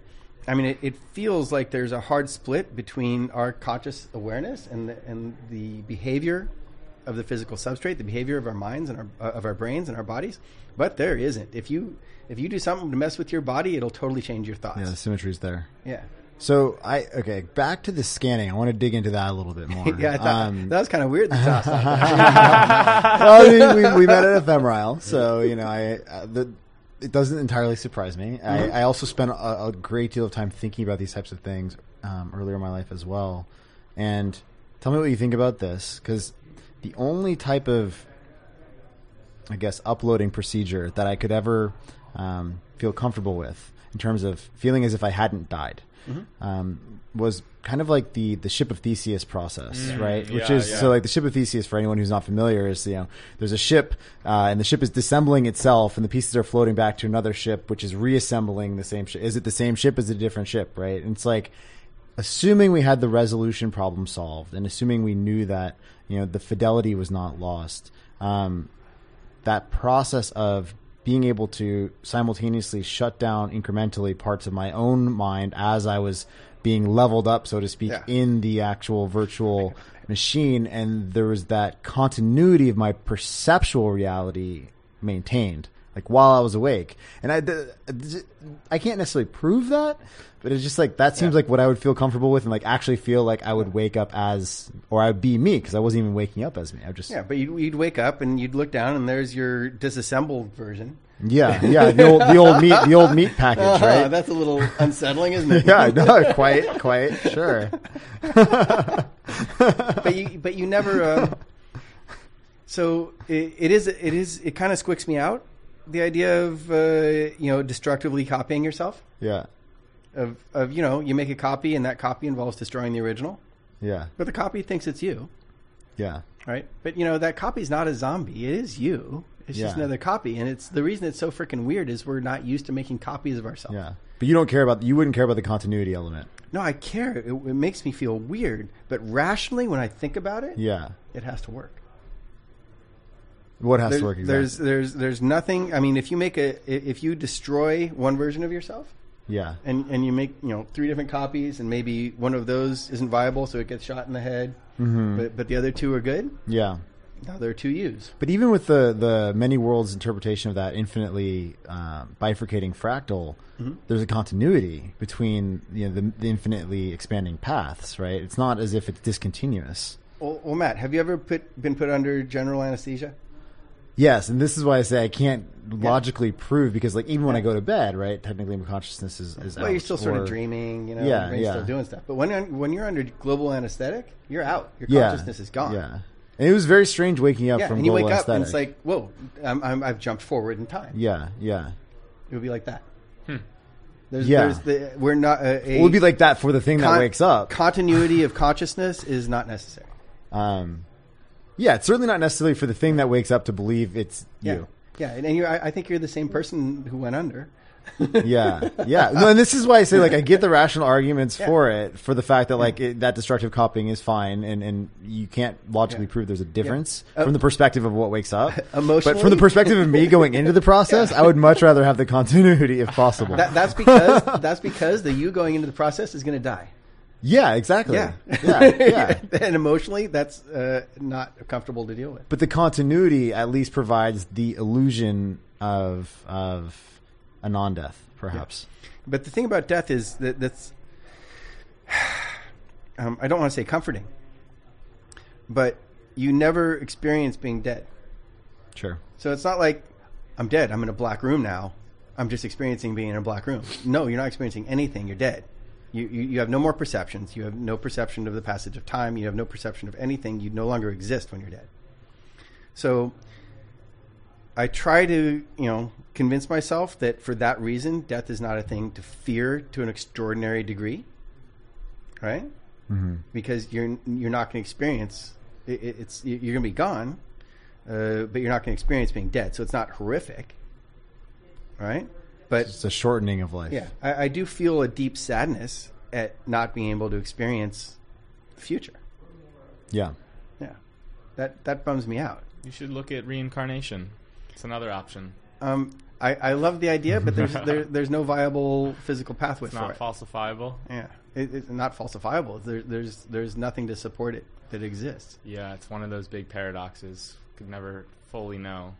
I mean, it, it feels like there's a hard split between our conscious awareness and the, and the behavior of the physical substrate, the behavior of our minds and our uh, of our brains and our bodies, but there isn't. If you if you do something to mess with your body, it'll totally change your thoughts. Yeah, the symmetry's there. Yeah. So I okay back to the scanning. I want to dig into that a little bit more. yeah, I thought, um, that was kind of weird. The toss. well, we, we, we met at Ephemeral, so you know, I uh, the, it doesn't entirely surprise me. Mm-hmm. I, I also spent a, a great deal of time thinking about these types of things um, earlier in my life as well. And tell me what you think about this, because the only type of, I guess, uploading procedure that I could ever um, feel comfortable with in terms of feeling as if I hadn't died. Mm-hmm. Um, was kind of like the, the ship of Theseus process, mm-hmm. right? Which yeah, is yeah. so like the ship of Theseus, for anyone who's not familiar, is you know there's a ship uh, and the ship is dissembling itself, and the pieces are floating back to another ship, which is reassembling the same ship. Is it the same ship? Is it a different ship? Right? And it's like, assuming we had the resolution problem solved, and assuming we knew that you know the fidelity was not lost, um, that process of being able to simultaneously shut down incrementally parts of my own mind as I was being leveled up, so to speak, yeah. in the actual virtual machine. And there was that continuity of my perceptual reality maintained, like while I was awake. And I, I can't necessarily prove that, but it's just like, that seems yeah. like what I would feel comfortable with, and like actually feel like I would wake up as, or I would be me, because I wasn't even waking up as me. I just. Yeah, but you'd, you'd wake up and you'd look down and there's your disassembled version. Yeah, yeah, the old, the old meat, the old meat package, right? Uh, that's a little unsettling, isn't it? yeah, no, quite, quite, sure. but you, but you never. Uh, so it, it is, it is, it kind of squicks me out, the idea of uh, you know destructively copying yourself. Yeah. Of of you know you make a copy, and that copy involves destroying the original. Yeah. But the copy thinks it's you. Yeah. Right. But you know that copy's not a zombie. It is you. It's yeah. just another copy, and it's the reason it's so freaking weird is we're not used to making copies of ourselves. Yeah, but you don't care about you wouldn't care about the continuity element. No, I care. It, it makes me feel weird, but rationally, when I think about it, yeah, it has to work. What has there, to work? Exactly? There's there's there's nothing. I mean, if you make a if you destroy one version of yourself, yeah, and and you make you know three different copies, and maybe one of those isn't viable, so it gets shot in the head, mm-hmm. but but the other two are good. Yeah. Now there are two U's. But even with the, the many-worlds interpretation of that infinitely um, bifurcating fractal, mm-hmm. there's a continuity between you know, the, the infinitely expanding paths, right? It's not as if it's discontinuous. Well, well Matt, have you ever put, been put under general anesthesia? Yes, and this is why I say I can't yeah. logically prove, because like even yeah. when I go to bed, right, technically my consciousness is, is well, out. Well, you're still or, sort of dreaming, you know, yeah, you're yeah. still doing stuff. But when, when you're under global anesthetic, you're out. Your consciousness yeah. is gone. Yeah. And it was very strange waking up yeah, from global anesthetic. Yeah, and you wake anesthetic. Up and it's like, whoa, I'm, I'm, I've jumped forward in time. Yeah, yeah. It would be like that. Hmm. There's, yeah. there's the, we're not a, a it would be like that for the thing con- that wakes up. Continuity of consciousness is not necessary. Um, yeah, it's certainly not necessarily for the thing that wakes up to believe it's yeah. you. Yeah, and, and you're, I, I think you're the same person who went under. yeah, yeah. No, and this is why I say, like, I get the rational arguments yeah. for it, for the fact that, like, it, that destructive copying is fine, and, and you can't logically yeah. prove there's a difference yeah. uh, from the perspective of what wakes up. Emotionally? But from the perspective of me going into the process, yeah. I would much rather have the continuity if possible. That, that's because that's because the you going into the process is going to die. Yeah, exactly. Yeah, yeah. yeah. And emotionally, that's uh, not comfortable to deal with. But the continuity at least provides the illusion of of. A non-death, perhaps. Yeah. But the thing about death is that that's... um, I don't want to say comforting, but you never experience being dead. Sure. So it's not like, I'm dead, I'm in a black room now. I'm just experiencing being in a black room. No, you're not experiencing anything. You're dead. You, you, you have no more perceptions. You have no perception of the passage of time. You have no perception of anything. You no longer exist when you're dead. So... I try to, you know, convince myself that for that reason, death is not a thing to fear to an extraordinary degree, right? Mm-hmm. Because you're you're not going to experience it, it's you're going to be gone, uh, but you're not going to experience being dead, so it's not horrific, right? But it's a shortening of life. Yeah, I, I do feel a deep sadness at not being able to experience the future. Yeah, yeah, that that bums me out. You should look at reincarnation. It's another option. Um, I, I love the idea, but there's there, there's no viable physical pathway for it. It's not falsifiable. Yeah, it, it's not falsifiable. There, there's there's nothing to support it that exists. Yeah, it's one of those big paradoxes. Could never fully know.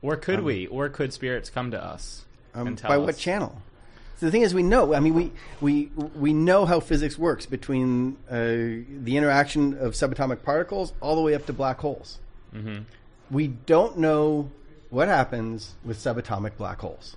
Or could um, we? Or could spirits come to us um, and tell us? By what channel? So the thing is, we know. I mean, we we we know how physics works between uh, the interaction of subatomic particles all the way up to black holes. Mm-hmm. We don't know. What happens with subatomic black holes?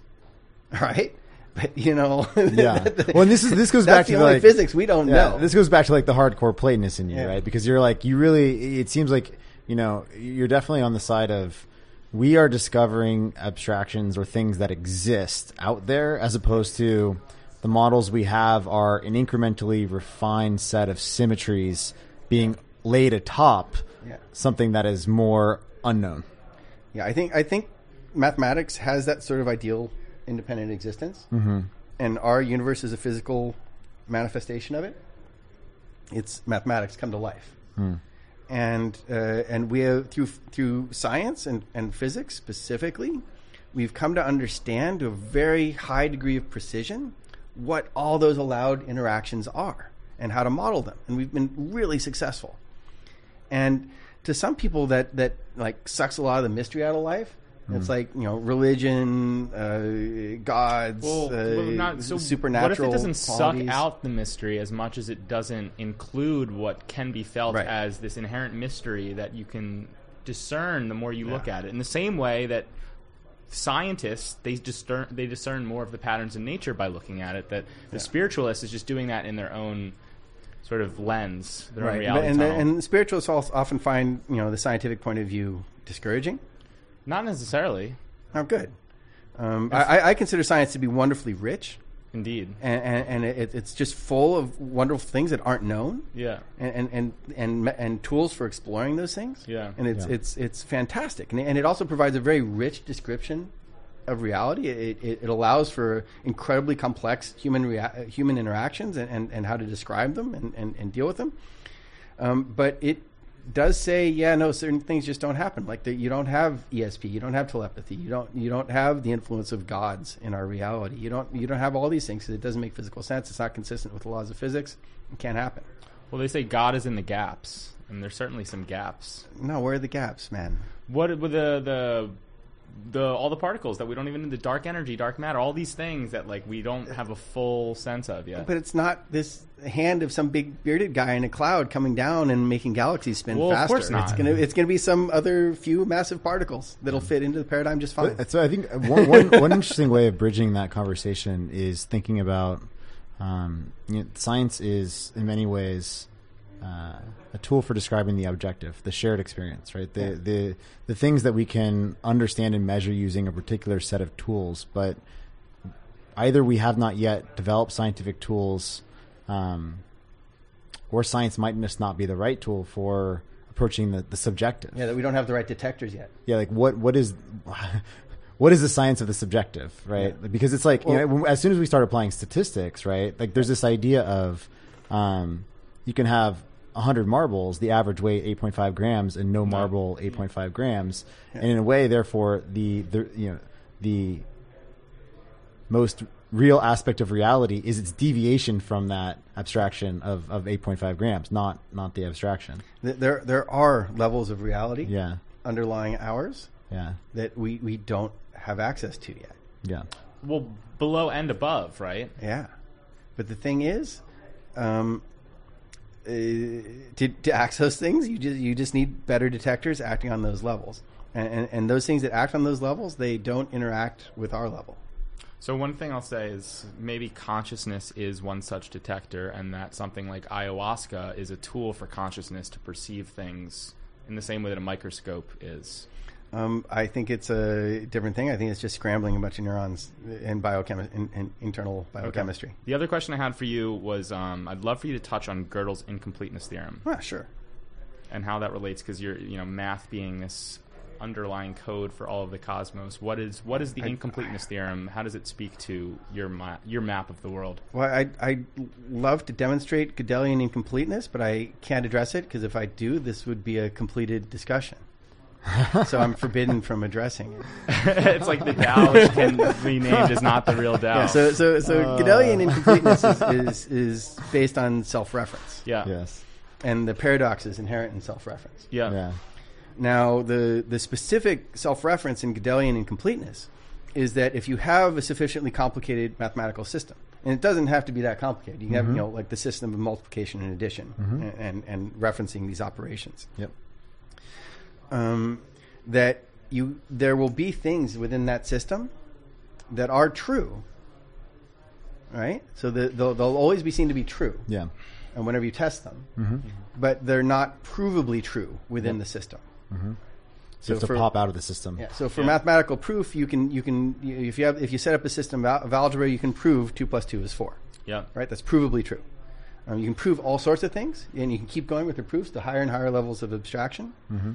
All right, but you know, yeah. the, well, and this is this goes back to the only like physics we don't yeah, know. This goes back to like the hardcore Platonist in you, yeah. right? Because you're like you really. It seems like you know you're definitely on the side of we are discovering abstractions or things that exist out there, as opposed to the models we have are an incrementally refined set of symmetries being laid atop yeah. something that is more unknown. Yeah, I think I think mathematics has that sort of ideal independent existence, mm-hmm. and our universe is a physical manifestation of it. It's mathematics come to life, mm. and uh, and we have, through through science and, and physics specifically, we've come to understand to a very high degree of precision what all those allowed interactions are and how to model them, and we've been really successful, and. To some people, that, that like sucks a lot of the mystery out of life. Mm. It's like you know, religion, uh, gods, well, uh, well, not, so supernatural. What if it doesn't qualities? Suck out the mystery as much as it doesn't include what can be felt right. as this inherent mystery that you can discern the more you yeah. look at it? In the same way that scientists they discern they discern more of the patterns in nature by looking at it. That the yeah. spiritualist is just doing that in their own. Sort of lens, their right. own reality and, and, and spiritualists often find, you know, the scientific point of view discouraging. Not necessarily. Oh, good. Um, I, I consider science to be wonderfully rich. Indeed. And, and, and it, it's just full of wonderful things that aren't known. Yeah. And and and, and, and tools for exploring those things. Yeah. And it's yeah. it's it's fantastic, and, and it also provides a very rich description of reality. It, it, it allows for incredibly complex human rea- human interactions and, and, and how to describe them and, and, and deal with them. Um, but it does say, yeah, no, certain things just don't happen. Like the, you don't have E S P, you don't have telepathy, you don't you don't have the influence of gods in our reality. You don't you don't have all these things because it doesn't make physical sense. It's not consistent with the laws of physics. It can't happen. Well, they say God is in the gaps, and there's certainly some gaps. No, where are the gaps, man? What were the the the all the particles that we don't even the dark energy, dark matter, all these things that like we don't have a full sense of yet. But it's not this hand of some big bearded guy in a cloud coming down and making galaxies spin well, faster. Of course not. It's gonna it's gonna be some other few massive particles that'll fit into the paradigm just fine. But, so I think one one, one interesting way of bridging that conversation is thinking about. Um, you know, science is in many ways uh, a tool for describing the objective, the shared experience, right? The, yeah. the the things that we can understand and measure using a particular set of tools, but either we have not yet developed scientific tools, um, or science might just not be the right tool for approaching the, the subjective. Yeah, that we don't have the right detectors yet. Yeah, like what what is. What is the science of the subjective, right? Yeah. Because it's like, well, you know, as soon as we start applying statistics, right? Like there's this idea of um, you can have one hundred marbles, the average weight eight point five grams, and no marble eight point five grams, yeah. And in a way, therefore, the, the you know the most real aspect of reality is its deviation from that abstraction of, of eight point five grams, not not the abstraction. There there are levels of reality, yeah. underlying ours, yeah, that we we don't. have access to yet. Yeah. Well, below and above, right? Yeah. But the thing is, um, uh, to, to access things, you just you just need better detectors acting on those levels, and, and and those things that act on those levels, they don't interact with our level. So one thing I'll say is maybe consciousness is one such detector, and that something like ayahuasca is a tool for consciousness to perceive things in the same way that a microscope is. Um, I think it's a different thing. I think it's just scrambling a bunch of neurons in, biochem- in, in internal biochemistry. Okay. The other question I had for you was um, I'd love for you to touch on Gödel's incompleteness theorem. Ah, sure. And how that relates, because you're, you know, math being this underlying code for all of the cosmos. What is what is the I, incompleteness I, theorem? How does it speak to your ma- your map of the world? Well, I I love to demonstrate Gödelian incompleteness, but I can't address it because if I do, this would be a completed discussion. So I'm forbidden from addressing it. It's like the Tao can be named is not the real Tao. Yeah, so so so uh. Gödelian incompleteness is, is is based on self-reference. Yeah. Yes. And the paradox is inherent in self-reference. Yeah. yeah. Now the the specific self-reference in Gödelian incompleteness is that if you have a sufficiently complicated mathematical system, and it doesn't have to be that complicated. You can mm-hmm. have, you know, like the system of multiplication and addition mm-hmm. and, and, and referencing these operations. Yep. Um, that you there will be things within that system that are true, right? So the, they'll, they'll always be seen to be true. Yeah. And whenever you test them, mm-hmm. Mm-hmm. but they're not provably true within yep. the system. Mm-hmm. So, so you have for, to pop out of the system. Yeah. So for yeah. mathematical proof, you can you can if you have if you set up a system of algebra, you can prove two plus two is four. Yeah. Right. That's provably true. Um, you can prove all sorts of things, and you can keep going with the proofs to higher and higher levels of abstraction. Mm-hmm.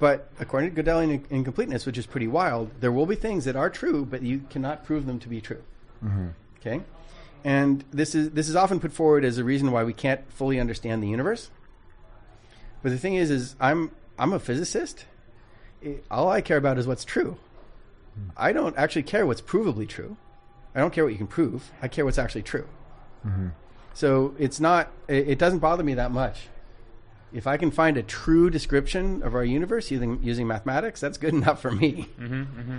But according to Gödelian incompleteness, which is pretty wild, there will be things that are true, but you cannot prove them to be true. Mm-hmm. Okay, and this is this is often put forward as a reason why we can't fully understand the universe. But the thing is, is I'm I'm a physicist. All I care about is what's true. Mm-hmm. I don't actually care what's provably true. I don't care what you can prove. I care what's actually true. Mm-hmm. So it's not. It, it doesn't bother me that much. If I can find a true description of our universe using using mathematics, that's good enough for me. Mm-hmm, mm-hmm.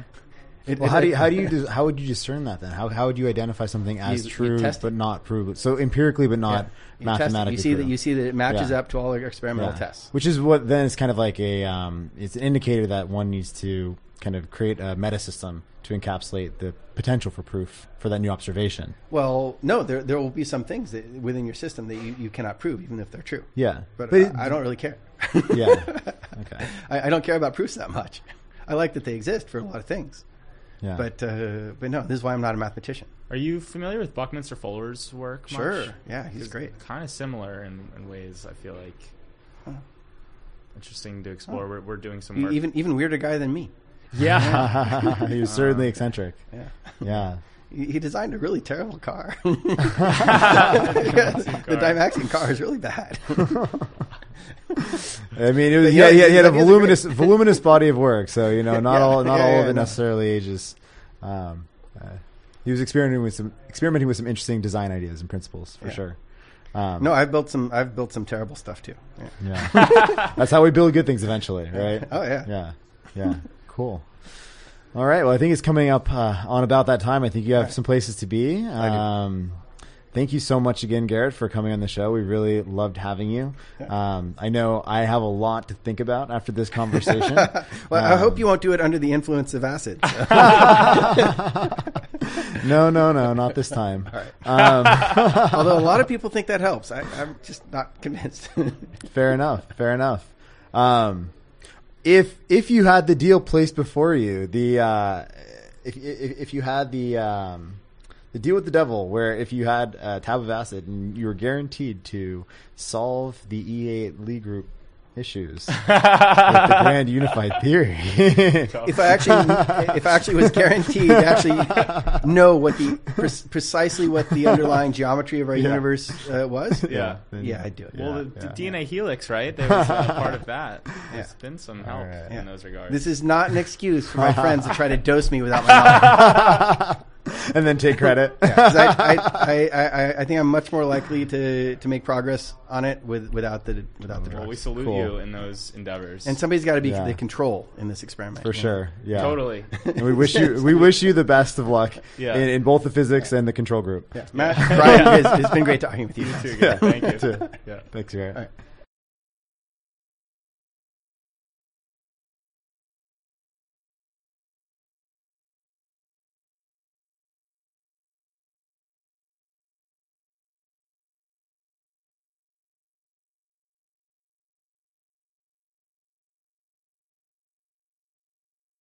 It, well, it, how do you, how do you how would you discern that then? How how would you identify something as you, true you but not proved? So empirically, but not yeah. mathematically. You see true. that you see that it matches yeah. up to all our experimental yeah. tests, which is what then is kind of like a um, it's an indicator that one needs to kind of create a meta system to encapsulate the potential for proof for that new observation. Well, no, there there will be some things that within your system that you, you cannot prove, even if they're true. Yeah. But, but I, it, I don't really care. Yeah. Okay. I, I don't care about proofs that much. I like that they exist for a lot of things. Yeah. But, uh, but no, this is why I'm not a mathematician. Are you familiar with Buckminster Fuller's work much? Sure. Yeah, he's, he's great. Kind of similar in, in ways, I feel like. Huh. Interesting to explore. Huh. We're, we're doing some work. Even, even weirder guy than me. Yeah, he was certainly eccentric. Yeah, yeah. He designed a really terrible car. the, Dymaxion the Dymaxion car is really bad. I mean, it was, yeah, he, he had a voluminous, voluminous body of work. So you know, not yeah, all, not yeah, all yeah, of it no. necessarily ages. Um, uh, he was experimenting with some, experimenting with some interesting design ideas and principles for yeah. sure. Um, no, I've built some. I've built some terrible stuff too. Yeah, yeah. That's how we build good things eventually, right? Oh yeah, yeah, yeah. Cool. All right. Well, I think it's coming up uh, on about that time. I think you have right. some places to be. Um, I do. Thank you so much again, Garrett, for coming on the show. We really loved having you. Yeah. Um, I know I have a lot to think about after this conversation. Well, um, I hope you won't do it under the influence of acid. No, no, no, not this time. All right. um, Although a lot of people think that helps. I, I'm just not convinced. Fair enough. Fair enough. Um, if if you had the deal placed before you, the uh, if, if if you had the um, the deal with the devil, where if you had a tab of acid and you were guaranteed to solve the E eight Lie group issues with the grand unified theory. if I actually, if I actually was guaranteed to actually know what the pre- precisely what the underlying geometry of our yeah. universe uh, was, yeah, yeah, yeah I'd do it. Well, yeah, the, the yeah, D N A yeah. helix, right? There was uh, part of that. There's yeah. been some help right. in yeah. those regards. This is not an excuse for my friends to try to dose me without my knowledge. And then take credit. Yeah, I, I, I, I, I think I'm much more likely to, to make progress on it with, without the without the drugs. Well, we salute cool. you in those endeavors. And somebody's got to be yeah. the control in this experiment. For yeah. sure. Yeah. Totally. And we wish you we wish you the best of luck yeah. in, in both the physics yeah. and the control group. Yeah. Matt, Brian, yeah. it's, it's been great talking with you. You too, guys. Thank you. Yeah. Thanks, Garrett. All right.